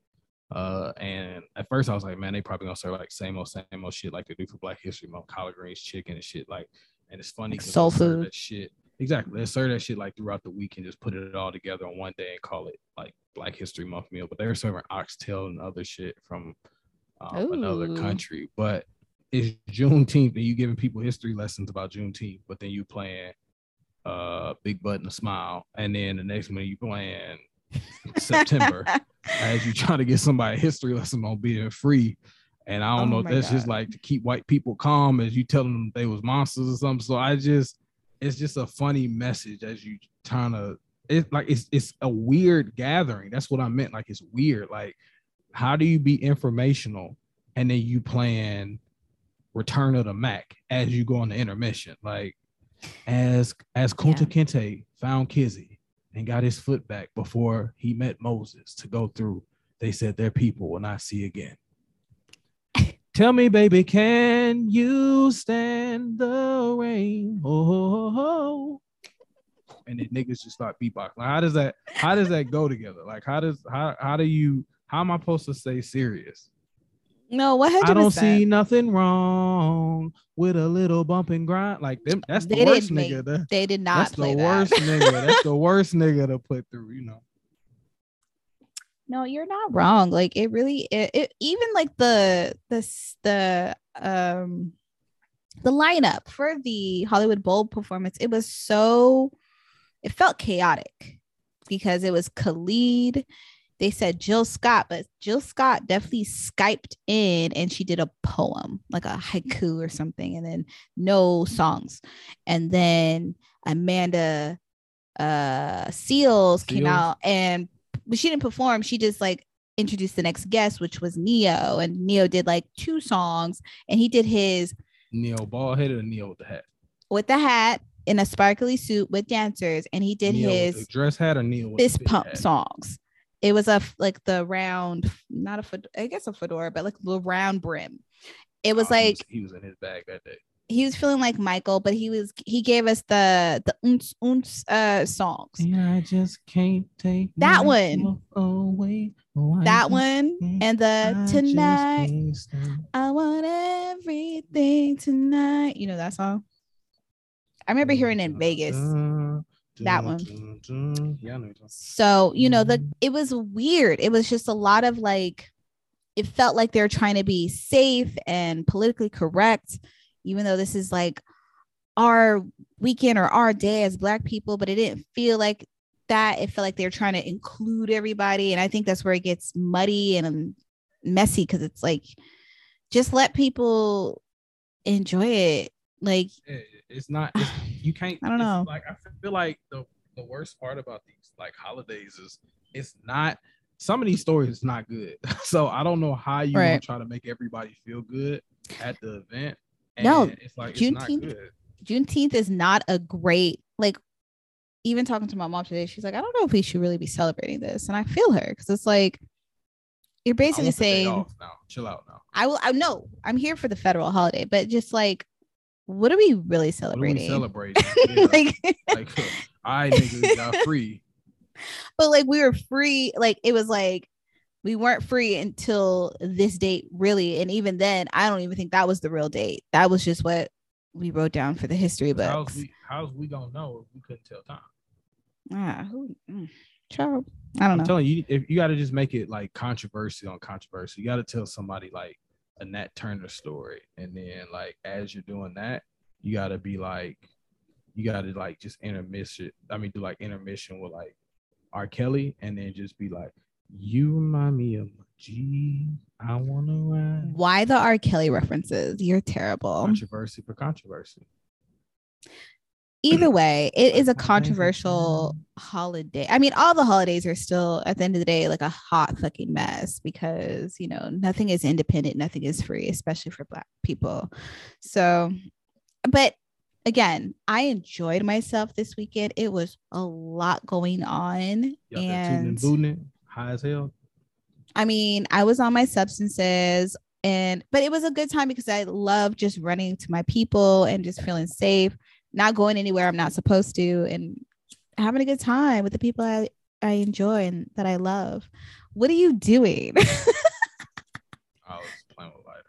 Uh and at first I was like, man, they probably gonna serve like same old, same old shit like they do for Black History Month, collard greens, chicken and shit. Like, and it's funny because soul food that shit. Exactly. They serve that shit like throughout the week and just put it all together on one day and call it like Black History Month meal. But they were serving oxtail and other shit from um, another country. But it's Juneteenth and you giving people history lessons about Juneteenth, but then you playing uh Big Butt and a Smile, and then the next one you playing September as you try to get somebody a history lesson on being free. And I don't oh know if that's God. Just like to keep white people calm as you tell them they was monsters or something. So I just it's just a funny message as you trying to it's like it's it's a weird gathering. That's what I meant. Like it's weird. Like how do you be informational and then you playing Return of the Mac as you go on the intermission, like as as Kunta yeah. Kinte found Kizzy and got his foot back before he met Moses to go through. They said their people will not see again. Tell me, baby, can you stand the rain? Oh, and then niggas just start beatboxing. Like, how does that? How does that go together? Like, how does how how do you? How am I supposed to stay serious? No, what I don't see nothing wrong with a little bump and grind. Like them, that's the they worst make, nigga. To, they did not. That's play the that. Worst nigga. That's the worst nigga to put through. You know. No, you're not wrong. Like it really, it, it even like the the the um the lineup for the Hollywood Bowl performance. It was so, it felt chaotic because it was Khalid. They said Jill Scott, but Jill Scott definitely Skyped in and she did a poem, like a haiku or something, and then no songs. And then Amanda uh, Seals, Seals came out and but she didn't perform. She just like introduced the next guest, which was Neo. And Neo did like two songs and he did his Neo bald headed or Neo with the hat? With the hat. In a sparkly suit with dancers. And he did Neo his dress hat or Neo with fist pump hat. Songs. It was a like the round, not a fedora, I guess a fedora, but like the round brim. It was oh, like he was, he was in his bag that day. He was feeling like Michael, but he was he gave us the the oons oons uh, songs. Yeah, I just can't take that one. Away. Oh, that one and the I tonight. I want everything tonight. You know that song. I remember hearing it in Vegas. Uh, That one. Yeah, no, so, you know, the it was weird. It was just a lot of like, it felt like they're trying to be safe and politically correct, even though this is like our weekend or our day as Black people. But it didn't feel like that. It felt like they're trying to include everybody. And I think that's where it gets muddy and messy because it's like, just let people enjoy it. Like it's not it's, you can't I don't know like I feel like the, the worst part about these like holidays is it's not some of these stories is not good so I don't know how you right. try to make everybody feel good at the event and no it's like Juneteenth, it's not good. Juneteenth is not a great like even talking to my mom today she's like I don't know if we should really be celebrating this and I feel her because it's like you're basically saying chill out now. I will. I know I'm here for the federal holiday, but just like, what are we really celebrating? What are we celebrating? Yeah. Like, like, I niggas got free. But like, we were free. Like, it was like, we weren't free until this date, really. And even then, I don't even think that was the real date. That was just what we wrote down for the history books. How's we, how's we gonna know if we couldn't tell time? Ah, who, mm, child. I don't I'm know. Telling you, if you got to just make it like controversy on controversy, you got to tell somebody like a Nat Turner story, and then like as you're doing that, you got to be like, you got to like just intermission. I mean, do like intermission with like R. Kelly, and then just be like, you remind me of G. I wanna ride. Why the R. Kelly references? You're terrible. Controversy for controversy. Either way, it is a controversial holiday. I mean, all the holidays are still, at the end of the day, like a hot fucking mess because, you know, nothing is independent, nothing is free, especially for Black people. So, but again, I enjoyed myself this weekend. It was a lot going on. Y'all and booting, high as hell. I mean, I was on my substances. And but it was a good time because I love just running to my people and just feeling safe, not going anywhere I'm not supposed to, and having a good time with the people I, I enjoy and that I love. What are you doing? I was playing with lighter.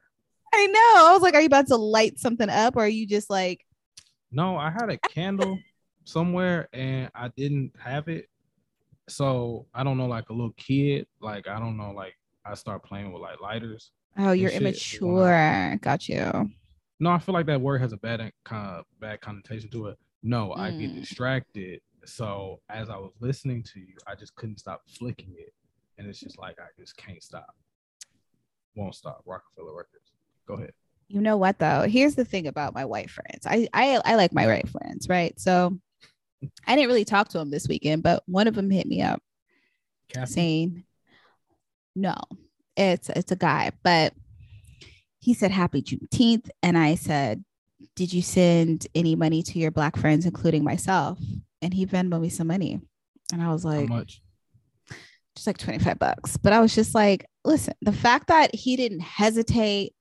I know. I was like, are you about to light something up, or are you just like? No, I had a candle somewhere and I didn't have it. So I don't know, like a little kid, like I don't know, like I start playing with like lighters. Oh, you're shit. Immature. I, Got you. No, I feel like that word has a bad kind of bad connotation to it. No, mm. I get distracted. So as I was listening to you, I just couldn't stop flicking it, and it's just like I just can't stop. Won't stop. Rockefeller Records. Go ahead. You know what though? Here's the thing about my white friends. I I, I like my white friends, right? So I didn't really talk to them this weekend, but one of them hit me up, Kathy? Saying, "No, it's it's a guy," but. He said, happy Juneteenth. And I said, did you send any money to your Black friends, including myself? And he Venmoed me some money. And I was like, how much? Just like twenty-five bucks. But I was just like, listen, the fact that he didn't hesitate,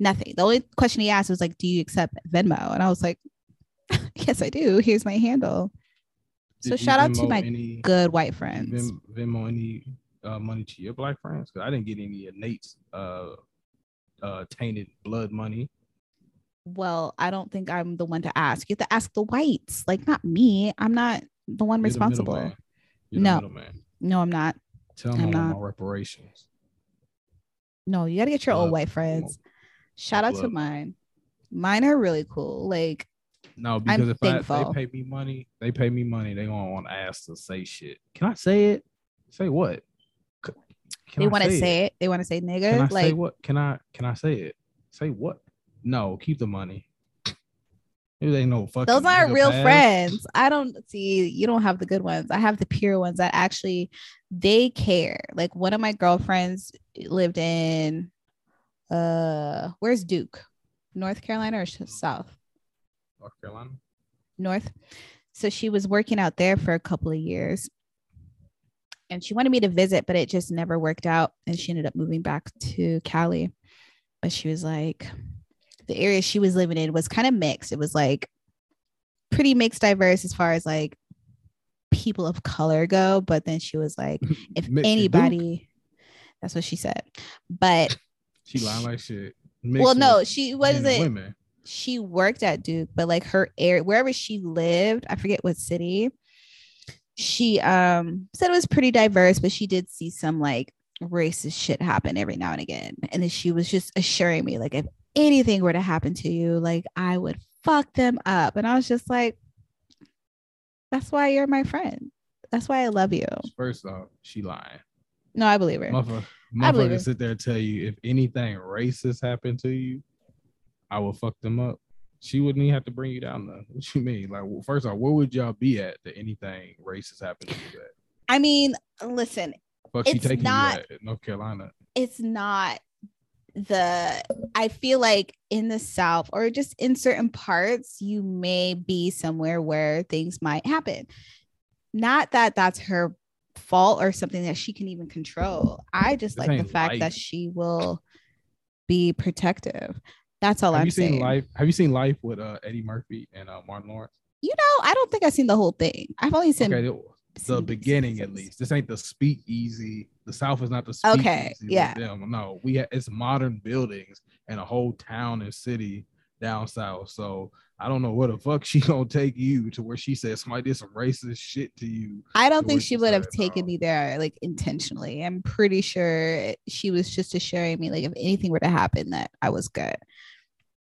nothing. The only question he asked was like, do you accept Venmo? And I was like, yes, I do. Here's my handle. Did so shout Venmo out to my any, good white friends. Venmo any uh, money to your Black friends? Because I didn't get any innate uh uh tainted blood money. Well, I don't think I'm the one to ask. You have to ask the whites, like not me. I'm not the one. You're responsible. The You're no the no I'm not. Tell them I'm not. My reparations. No, you gotta get your blood, old white friends. Shout out blood. To mine mine are really cool. Like no, because I'm if thankful. I if they pay me money they pay me money they gonna want to ask to say shit. Can I say it? Say what? Can they want to say, say it? it. They want to say nigga. Can I like, say what? Can I? Can I say it? Say what? No, keep the money. It ain't no fucking. Those aren't real pass. Friends. I don't see. You don't have the good ones. I have the pure ones that actually they care. Like one of my girlfriends lived in, uh, where's Duke, North Carolina or South? North Carolina. North. So she was working out there for a couple of years. And she wanted me to visit, but it just never worked out. And she ended up moving back to Cali. But she was like, the area she was living in was kind of mixed. It was like pretty mixed, diverse as far as like people of color go. But then she was like, if anybody, that's what she said. But she lied like shit. Mixed well, no, she wasn't. Women. She worked at Duke, but like her area, wherever she lived, I forget what city. She um said it was pretty diverse, but she did see some like racist shit happen every now and again. And then she was just assuring me, like, if anything were to happen to you, like I would fuck them up. And I was just like, that's why you're my friend. That's why I love you. First off, she lying. No, I believe her. Motherfucker, motherfucker sit there and tell you if anything racist happened to you, I would fuck them up. She wouldn't even have to bring you down though. What you mean? Like, well, first off, where would y'all be at that anything racist happened to you at? I mean, listen, fuck it's she not you at, North Carolina. It's not the. I feel like in the South or just in certain parts, you may be somewhere where things might happen. Not that that's her fault or something that she can even control. I just this like the fact life. That she will be protective. That's all have I'm you seen saying. Life, have you seen Life with uh, Eddie Murphy and uh, Martin Lawrence? You know, I don't think I've seen the whole thing. I've only seen okay, the, the beginning, at least. This ain't the speakeasy. The South is not the speakeasy. Okay, yeah. With them. No, we ha- it's modern buildings and a whole town and city down South. So I don't know where the fuck she gonna take you to where she says somebody did some racist shit to you. I don't think she would have taken me there like intentionally. I'm pretty sure she was just assuring me like if anything were to happen that I was good.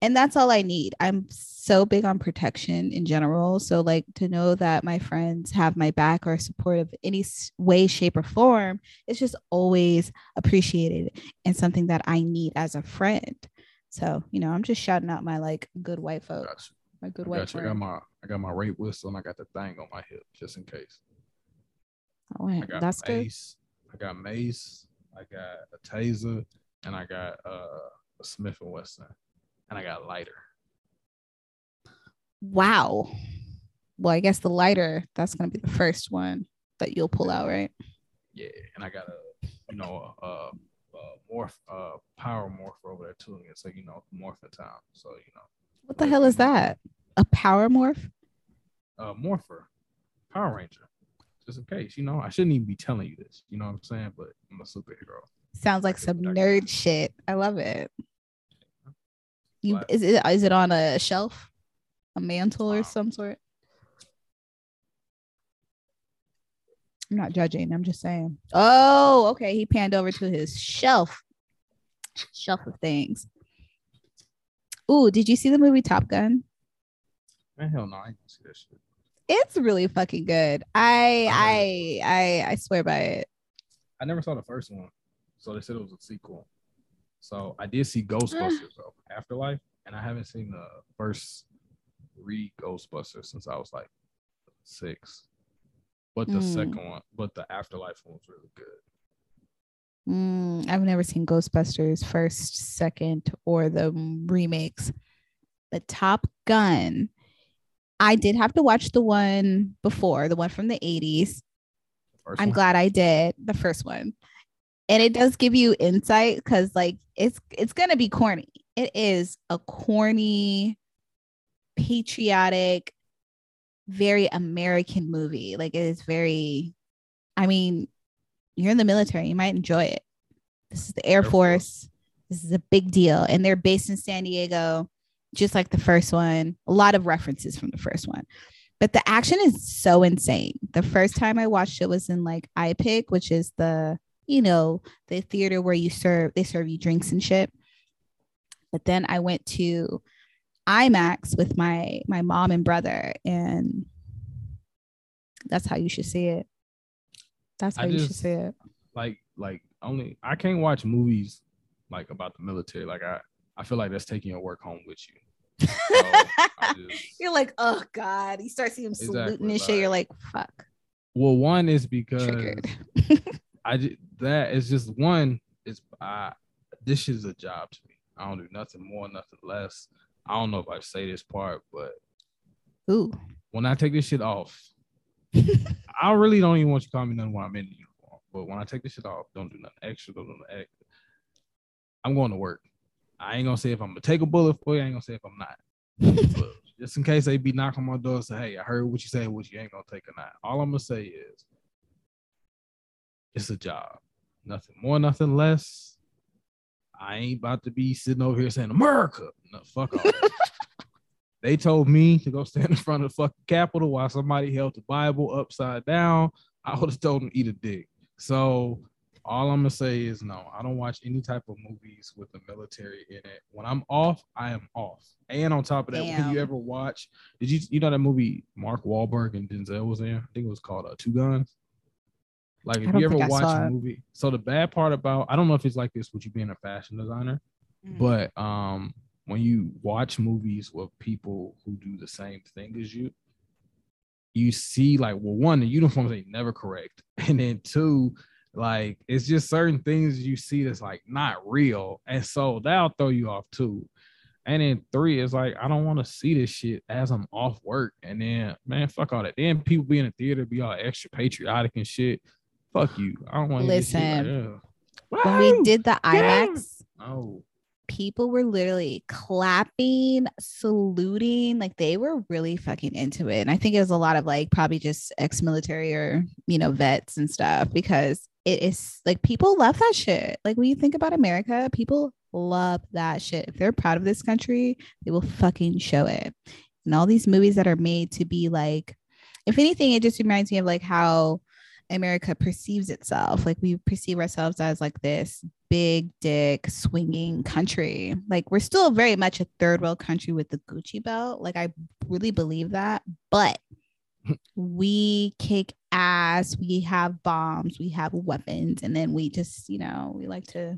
And that's all I need. I'm so big on protection in general. So like to know that my friends have my back or support of any way, shape or form, it's just always appreciated and something that I need as a friend. So, you know, I'm just shouting out my like good white folks. Gotcha. My good I white folks. I got my I got my rape whistle and I got the thing on my hip just in case. Oh, I got that's mace. Good. I got mace. I got a taser and I got uh, a Smith and Wesson. And I got a lighter. Wow. Well, I guess the lighter, that's going to be the first one that you'll pull out, right? Yeah. And I got a, you know, a, a, a morph, uh power morph over there too. So, you know, morphin' time. So, you know. What the hell is that? A power morph? A morpher. Power Ranger. Just in case, you know, I shouldn't even be telling you this. You know what I'm saying? But I'm a superhero. Sounds like some nerd shit. I love it. You, is it is it on a shelf, a mantle or some sort? I'm not judging. I'm just saying. Oh, okay. He panned over to his shelf, shelf of things. Ooh, did you see the movie Top Gun? Man, hell no, I didn't see that shit. It's really fucking good. I I I I swear by it. I never saw the first one, so they said it was a sequel. So I did see Ghostbusters though, Afterlife, and I haven't seen the first three Ghostbusters since I was like six. But the mm. second one, but the Afterlife one was really good. Mm, I've never seen Ghostbusters first, second, or the remakes. The Top Gun, I did have to watch the one before, the one from the eighties. The I'm one? glad I did the first one. And it does give you insight because, like, it's it's going to be corny. It is a corny, patriotic, very American movie. Like, it is very, I mean, you're in the military. You might enjoy it. This is the Air Force. This is a big deal. And they're based in San Diego, just like the first one. A lot of references from the first one. But the action is so insane. The first time I watched it was in, like, I P I C, which is the... you know, the theater where you serve, they serve you drinks and shit. But then I went to IMAX with my, my mom and brother, and that's how you should see it. That's how I you just, should see it. Like, like only, I can't watch movies like about the military. Like I, I feel like that's taking your work home with you. So I just, you're like, oh God, you start seeing them exactly, saluting and like, shit. You're like, fuck. Well, one is because triggered. I just, that is just one is I this is a job to me. I don't do nothing more, nothing less. I don't know if I say this part, but ooh, when I take this shit off, I really don't even want you to call me nothing while I'm in the uniform. But when I take this shit off, don't do nothing extra. Don't do nothing extra. I'm going to work. I ain't gonna say if I'm gonna take a bullet for you. I ain't gonna say if I'm not. But just in case they be knocking on my door and say, "Hey, I heard what you said. What you ain't gonna take or not." All I'm gonna say is, it's a job. Nothing more, nothing less. I ain't about to be sitting over here saying, America. No, fuck all that. They told me to go stand in front of the fucking Capitol while somebody held the Bible upside down. I would have told them eat a dick. So all I'm going to say is no, I don't watch any type of movies with the military in it. When I'm off, I am off. And on top of that, Damn. When you ever watch, did you you know that movie Mark Wahlberg and Denzel was in? I think it was called uh, Two Guns. Like, if you ever watch a movie, so the bad part about, I don't know if it's like this with you being a fashion designer, mm. but um, when you watch movies with people who do the same thing as you, you see, like, well, one, the uniforms ain't never correct. And then two, like, it's just certain things you see that's, like, not real. And so that'll throw you off, too. And then three, it's like, I don't want to see this shit as I'm off work. And then, man, fuck all that. Then people be in the theater, be all extra patriotic and shit. Fuck you. I don't want to listen. When we did the IMAX, yeah. oh. people were literally clapping, saluting, like they were really fucking into it. And I think it was a lot of like probably just ex-military or, you know, vets and stuff, because it is like people love that shit. Like when you think about America, people love that shit. If they're proud of this country, they will fucking show it. And all these movies that are made to be like, if anything, it just reminds me of like how America perceives itself. Like we perceive ourselves as like this big dick swinging country. Like we're still very much a third world country with the Gucci belt. Like I really believe that, but we kick ass, we have bombs, we have weapons, and then we just, you know, we like to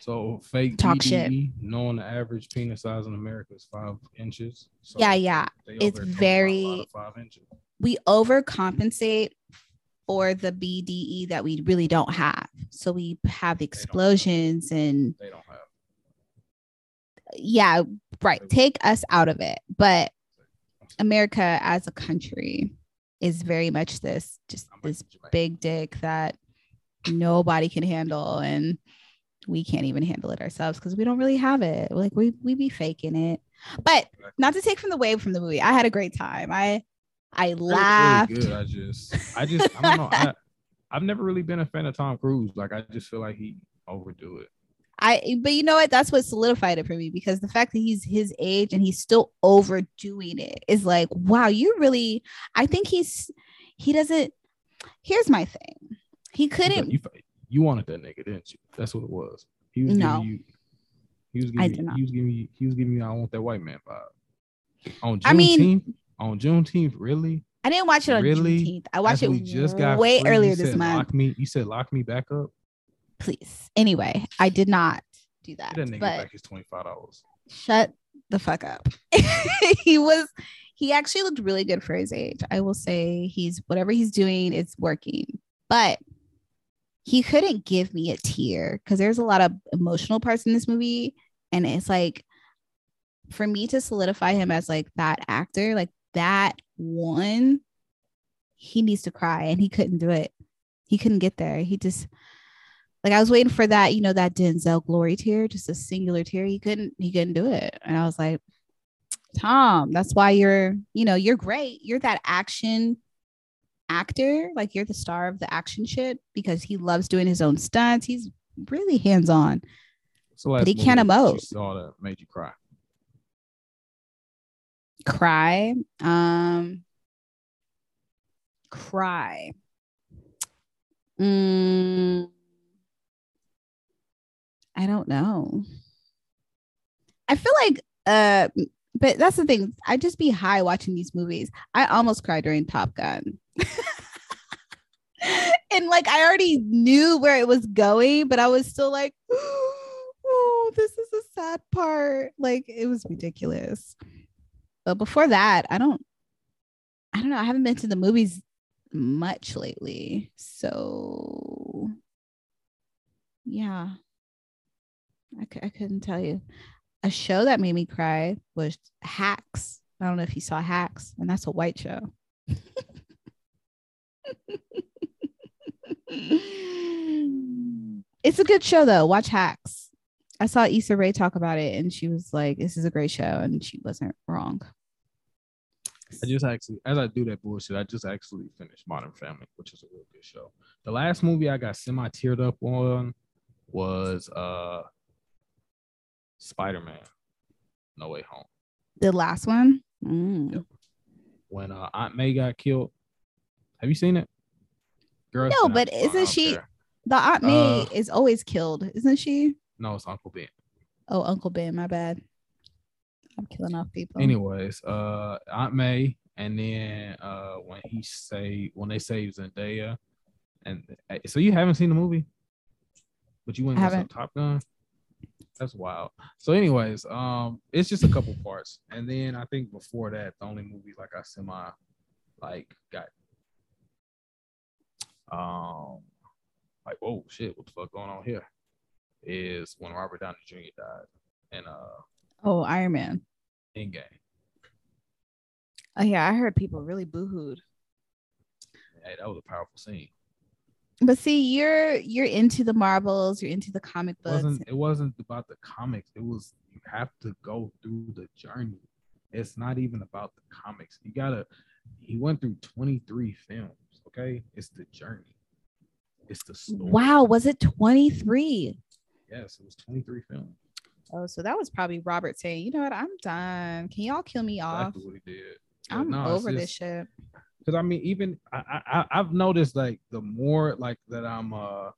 so fake talk D D E, shit. Knowing the average penis size in America is five inches. So yeah, yeah. It's very five inches. We overcompensate for the B D E that we really don't have. So we have explosions they have. and they don't have. Yeah, right. Take us out of it. But America as a country is very much this, just this big dick that nobody can handle. And we can't even handle it ourselves because we don't really have it. Like we, we be faking it, but not to take from the way from the movie. I had a great time. I, I laughed. Really good. I just, I just, I don't know. I, I've never really been a fan of Tom Cruise. Like, I just feel like he overdo it. I, but you know what? That's what solidified it for me, because the fact that he's his age and he's still overdoing it is like, wow, you really, I think he's, he doesn't, here's my thing. He couldn't. You, you wanted that nigga, didn't you? That's what it was. He was no. giving you, he was giving, I did not. He was giving you, he was giving you, I want that white man vibe. On Juneteenth. I mean, On Juneteenth, really? I didn't watch it on really? Juneteenth. I watched As it just got way free. earlier you this said, month. Lock me, you said lock me back up? Please. Anyway, I did not do that. Get that nigga back his twenty-five dollars. Shut the fuck up. He was, he actually looked really good for his age. I will say he's, whatever he's doing, it's working. But he couldn't give me a tear, because there's a lot of emotional parts in this movie. And it's like, for me to solidify him as like that actor, like, that one, he needs to cry, and he couldn't do it. He couldn't get there. He just, like, I was waiting for that, you know, that Denzel glory tear, just a singular tear. He couldn't, he couldn't do it. And I was like, Tom, that's why you're, you know, you're great. You're that action actor. Like, you're the star of the action shit, because he loves doing his own stunts. He's really hands-on. So but he can't emote. Saw that made you cry. Cry, um, cry. Mm, I don't know. I feel like, uh, but that's the thing. I just be high watching these movies. I almost cried during Top Gun, and like I already knew where it was going, but I was still like, "Oh, this is a sad part." Like it was ridiculous. But before that, I don't, I don't know. I haven't been to the movies much lately. So yeah, I, c- I couldn't tell you. A show that made me cry was Hacks. I don't know if you saw Hacks, and that's a white show. It's a good show though. Watch Hacks. I saw Issa Rae talk about it, and she was like, this is a great show, and she wasn't wrong. I just actually, as I do that bullshit, I just actually finished Modern Family, which is a real good show. The last movie I got semi-teared up on was uh, Spider-Man, No Way Home. The last one? Mm. Yep. When uh, Aunt May got killed. Have you seen it? Girl, no, but I, isn't I she, care. the Aunt May uh, is always killed, isn't she? No, it's Uncle Ben. Oh, Uncle Ben, my bad. I'm killing off people. Anyways, uh, Aunt May, and then uh, when he saved, when they saved Zendaya, and so you haven't seen the movie, but you went to Top Gun. That's wild. So, anyways, um, it's just a couple parts, and then I think before that, the only movie like I semi, like got, um, like oh shit, what the fuck going on here? Is when Robert Downey Junior died, and uh oh, Iron Man, Endgame. Oh yeah, I heard people really boohooed. Hey, that was a powerful scene. But see, you're you're into the Marvels, you're into the comic books. It wasn't, it wasn't about the comics. It was, you have to go through the journey. It's not even about the comics. You gotta. He went through twenty-three films. Okay, it's the journey. It's the story. Wow, was it twenty-three? Yes, it was twenty-three films. Oh, so that was probably Robert saying, "You know what? I'm done. Can y'all kill me off?" That's what he did. I'm no, over this shit. Because I mean, even I, I, I've noticed like the more like that I'm, uh,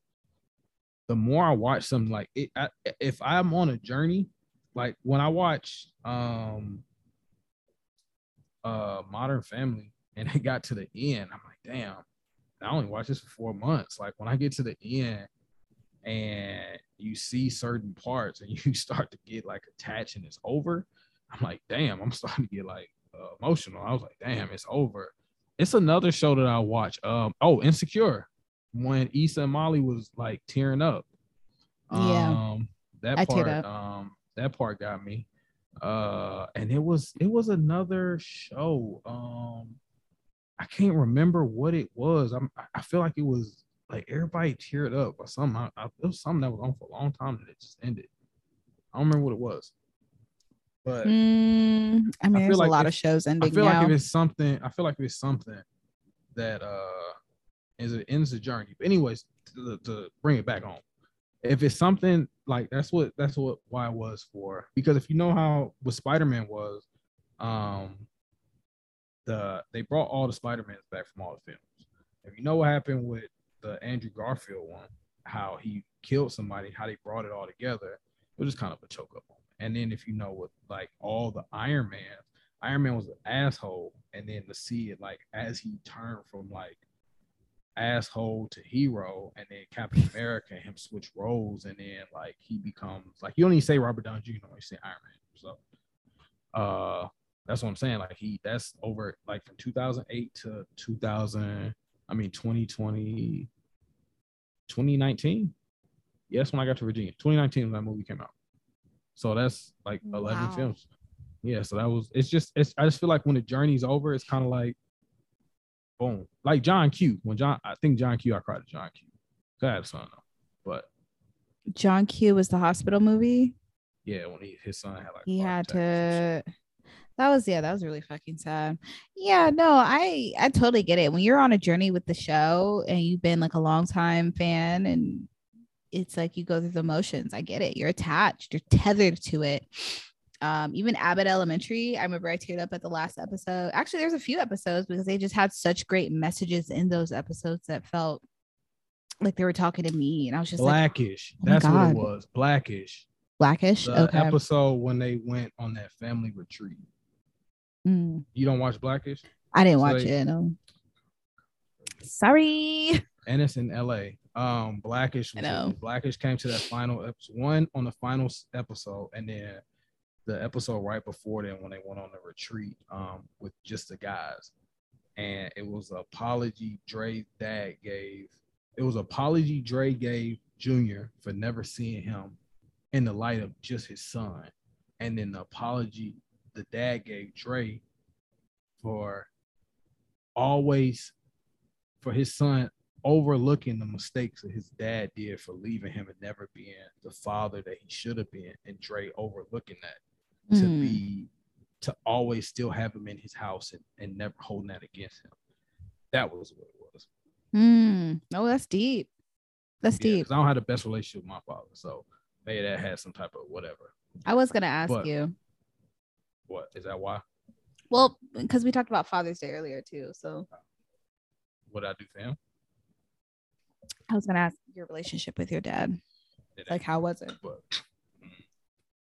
the more I watch something like it. I, if I'm on a journey, like when I watch um, uh, Modern Family, and it got to the end, I'm like, damn, I only watched this for four months. Like when I get to the end, and you see certain parts, and you start to get like attached, and it's over. I'm like, damn, I'm starting to get like uh, emotional. I was like, damn, it's over. It's another show that I watch. Um, oh, Insecure. When Issa and Molly was like tearing up. Yeah. Um, that I part, up. um, that part got me. Uh, and it was it was another show. Um, I can't remember what it was. I'm I feel like it was like everybody teared up or something. I, I, it was something that was on for a long time and it just ended. I don't remember what it was. But mm, I mean, I there's like a lot if, of shows ending I feel now. Like if it's something, I feel like if it's something that uh, is it ends the journey. But anyways, to, to bring it back home, if it's something like that's what that's what why it was for. Because if you know how what Spider-Man was, um, the they brought all the Spider-Mans back from all the films. If you know what happened with the Andrew Garfield one, how he killed somebody, how they brought it all together, it was just kind of a choke up moment. And then if you know what, like all the Iron Man, Iron Man was an asshole. And then to see it like as he turned from like asshole to hero, and then Captain America and him switch roles, and then like he becomes like you don't even say Robert Downey Junior You say Iron Man. So uh, that's what I'm saying. Like he, that's over like from two thousand eight to two thousand. I mean twenty twenty, twenty nineteen. Yes, when I got to Virginia, twenty nineteen when that movie came out. So that's like eleven wow. films. Yeah. So that was, it's just, it's, I just feel like when the journey's over, it's kind of like, boom. Like John Q. When John, I think John Q, I cried to John Q. God, son, but. John Q was the hospital movie? Yeah. When he, his son had like. He had to. That was, yeah, that was really fucking sad. Yeah, no, I, I totally get it. When you're on a journey with the show and you've been like a longtime fan and it's like you go through the motions. I get it. You're attached. You're tethered to it. Um, even Abbott Elementary, I remember I teared up at the last episode. Actually, there's a few episodes because they just had such great messages in those episodes that felt like they were talking to me. And I was just Blackish. Like, Blackish. Oh, that's what it was. Blackish. Blackish? The okay. episode when they went on that family retreat. Mm. You don't watch Blackish? I didn't so watch they, it. No. Sorry. And it's in L A. Um, Blackish, Blackish came to that final episode, one on the final episode, and then the episode right before then when they went on the retreat um, with just the guys, and it was an apology Dre's dad gave. It was an apology Dre gave Junior for never seeing him in the light of just his son, and then the apology the dad gave Dre for always for his son. Overlooking the mistakes that his dad did for leaving him and never being the father that he should have been, and Dre overlooking that mm. to be to always still have him in his house and, and never holding that against him. That was what it was. Mm. Oh, that's deep. That's yeah, deep. I don't have the best relationship with my father, so maybe that had some type of whatever. I was gonna ask but, you. What is that? Why? Well, because we talked about Father's Day earlier too. So, what did I do for him? I was gonna ask your relationship with your dad. It like, how was it? But,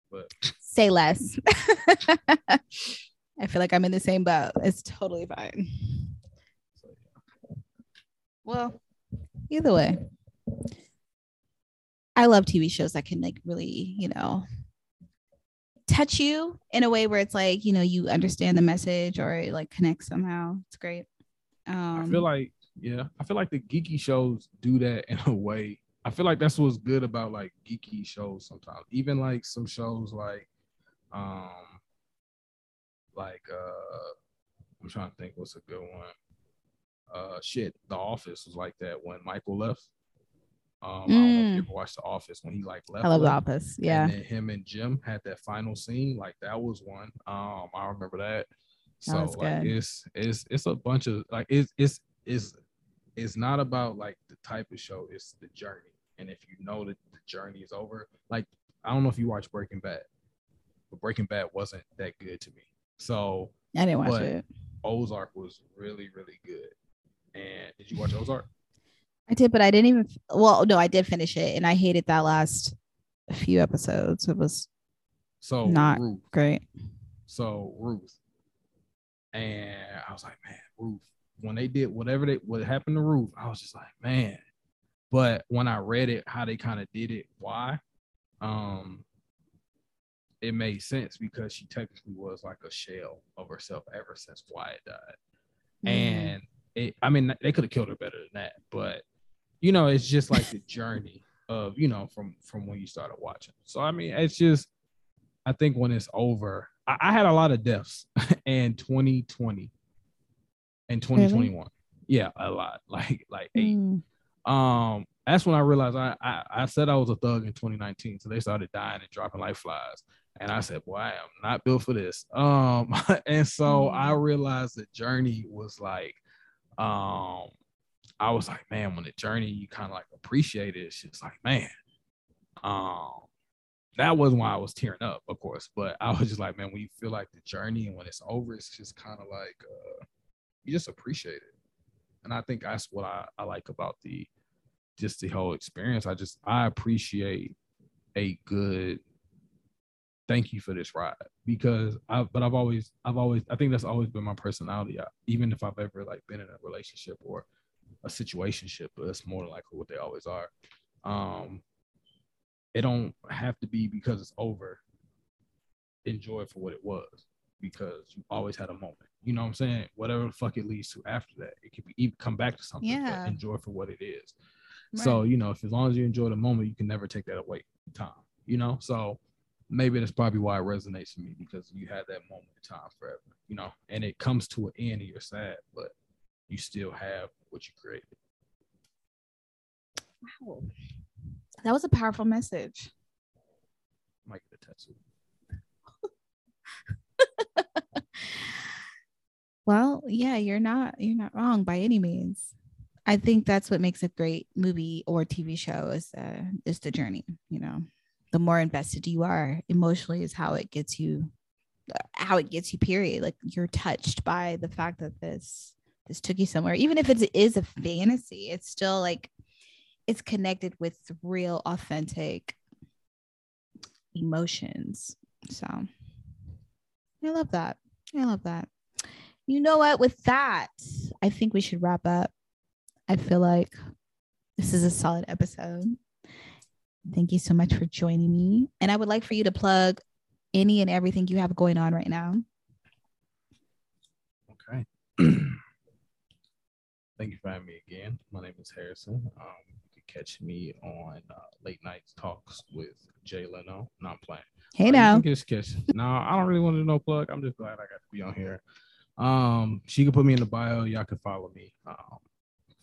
but. Say less. I feel like I'm in the same boat. It's totally fine. Well, either way, I love T V shows that can like really, you know, touch you in a way where it's like, you know, you understand the message or it like connects somehow. It's great. Um, I feel like. Yeah, I feel like the geeky shows do that in a way. I feel like that's what's good about like geeky shows sometimes. Even like some shows like, um, like uh, I'm trying to think what's a good one. uh, shit, The Office was like that when Michael left. Um, mm. I don't know if you ever watched The Office when he like left. I love The Office. Yeah. And then him and Jim had that final scene. Like that was one. Um, I remember that. So that like good. it's it's it's a bunch of like it's it's it's it's not about like the type of show. It's the journey. And if you know that the journey is over, like I don't know if you watch Breaking Bad, but Breaking Bad wasn't that good to me. So I didn't watch it. Ozark was really, really good. And did you watch Ozark? I did, but I didn't even. Well, no, I did finish it, and I hated that last few episodes. It was so not Ruth, great. So Ruth, and I was like, man, Ruth. When they did whatever they what happened to Ruth, I was just like, man. But when I read it, how they kind of did it, why, um, it made sense because she technically was like a shell of herself ever since Wyatt died, mm-hmm. and it. I mean, they could have killed her better than that, but. You know, it's just like the journey of, you know, from from when you started watching. So, I mean, it's just, I think when it's over, I, I had a lot of deaths in twenty twenty and twenty twenty-one. Really? Yeah, a lot, like like eight. Mm. Um, that's when I realized I, I, I said I was a thug in twenty nineteen. So they started dying and dropping like flies. And I said, boy, I am not built for this. Um, and so mm. I realized the journey was like, um, I was like, man, when the journey, you kind of like appreciate it. It's just like, man, um, that wasn't why I was tearing up, of course. But I was just like, man, when you feel like the journey and when it's over, it's just kind of like, uh, you just appreciate it. And I think that's what I, I like about the, just the whole experience. I just, I appreciate a good, thank you for this ride because I, but I've always, I've always, I think that's always been my personality. I, even if I've ever like been in a relationship or a situationship, but it's more like what they always are. Um, it don't have to be because it's over. Enjoy for what it was because you always had a moment. You know what I'm saying? Whatever the fuck it leads to after that, it could be even come back to something. Yeah. But enjoy for what it is. Right. So, you know, if as long as you enjoy the moment, you can never take that away in time, you know? So maybe that's probably why it resonates with me because you had that moment in time forever, you know? And it comes to an end and you're sad, but you still have what you created. Wow. That was a powerful message. I might get a tattoo. Well, yeah, you're not you're not wrong by any means. I think that's what makes a great movie or T V show is uh, is the journey, you know. The more invested you are emotionally is how it gets you how it gets you period. Like you're touched by the fact that this This took you somewhere. Even if it is a fantasy, it's still like it's connected with real, authentic emotions. So I love that. I love that. You know what? With that, I think we should wrap up. I feel like this is a solid episode. Thank you so much for joining me. And I would like for you to plug any and everything you have going on right now. Okay. Thank you for having me again. My name is Harrison. Um, you can catch me on uh, Late Night Talks with Jay Leno. No, I'm playing. Hey, uh, now. Just catch. No, I don't really want to no plug. I'm just glad I got to be on here. Um, she can put me in the bio. Y'all can follow me um,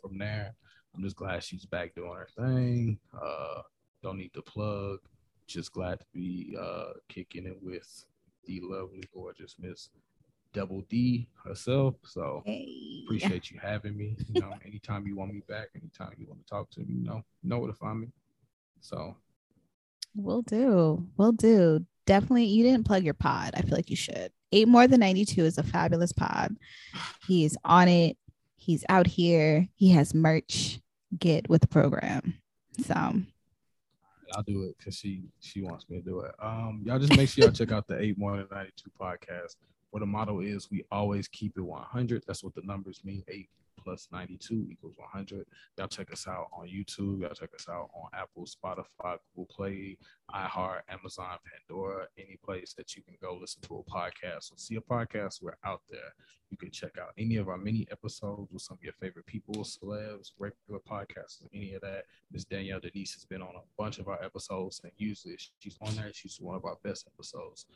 from there. I'm just glad she's back doing her thing. Uh, don't need to plug. Just glad to be uh, kicking it with the lovely, gorgeous Miss Double D herself. So hey. Appreciate you having me. You know, anytime you want me back, anytime you want to talk to me, you know, know where to find me. So will do. Will do. Definitely. You didn't plug your pod. I feel like you should. Eight More Than ninety-two is a fabulous pod. He is on it. He's out here. He has merch. Get with the program. So I'll do it because she she wants me to do it. Um, y'all just make sure y'all check out the Eight More Than ninety-two podcast. Well, the motto is we always keep it one hundred. That's what the numbers mean. eight plus ninety-two equals one hundred. Y'all check us out on YouTube. Y'all check us out on Apple, Spotify, Google Play, iHeart, Amazon, Pandora, any place that you can go listen to a podcast or see a podcast. We're out there. You can check out any of our mini episodes with some of your favorite people, celebs, regular podcasts, any of that. Miss Danielle Denise has been on a bunch of our episodes, and usually she's on there. She's one of our best episodes.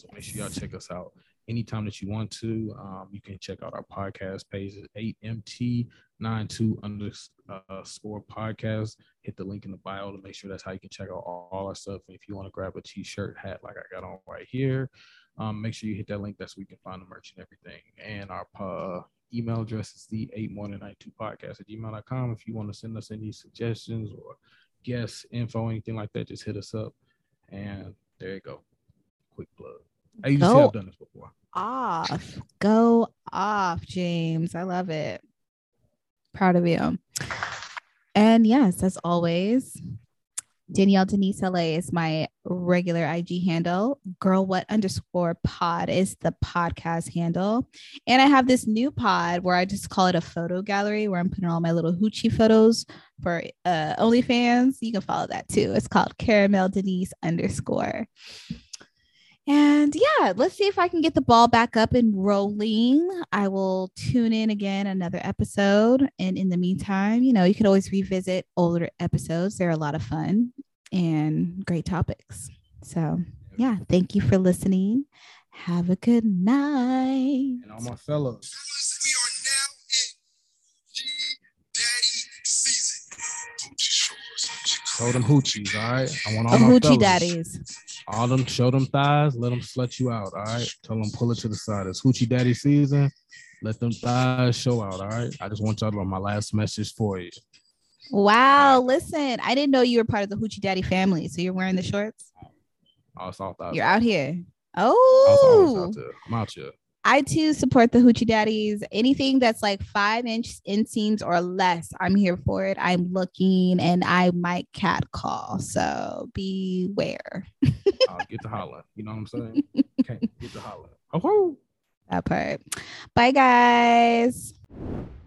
So make sure y'all check us out. anytime that you want to. Um, you can check out our podcast page at eight M T ninety-two underscore podcast. Hit the link in the bio to make sure that's how you can check out all, all our stuff. And if you want to grab a t-shirt, hat like I got on right here, um, make sure you hit that link. That's where you can find the merch and everything. And our uh, email address is the eight more than ninety-two podcast at gmail dot com. If you want to send us any suggestions or guest info, anything like that, just hit us up. And there you go. Quick plug. I used to have done this before. Off. Go off, James. I love it. Proud of you. And yes, as always, Danielle Denise L A is my regular I G handle. Girl What underscore pod is the podcast handle. And I have this new pod where I just call it a photo gallery, where I'm putting all my little hoochie photos for uh, OnlyFans. You can follow that too. It's called Caramel Denise underscore. And yeah, let's see if I can get the ball back up and rolling. I will tune in again another episode. And in the meantime, you know, you can always revisit older episodes. They're a lot of fun and great topics. So yeah, thank you for listening. Have a good night. And all my fellows. We are now in G-Daddy season. Show them hoochies, all right? I want all my hoochie daddies. All them, show them thighs, let them slut you out, all right? Tell them pull it to the side. It's Hoochie Daddy season. Let them thighs show out, all right? I just want y'all to know my last message for you. Wow, right. Listen, I didn't know you were part of the Hoochie Daddy family, so you're wearing the shorts? Oh, it's all thighs. You're out here. Oh. I out there. I'm out here. I, too, support the Hoochie Daddies. Anything that's like five-inch inseams or less, I'm here for it. I'm looking, and I might catcall, so beware. I'll get to holler. You know what I'm saying? Okay, get to holler. Oh, that part. Bye, guys.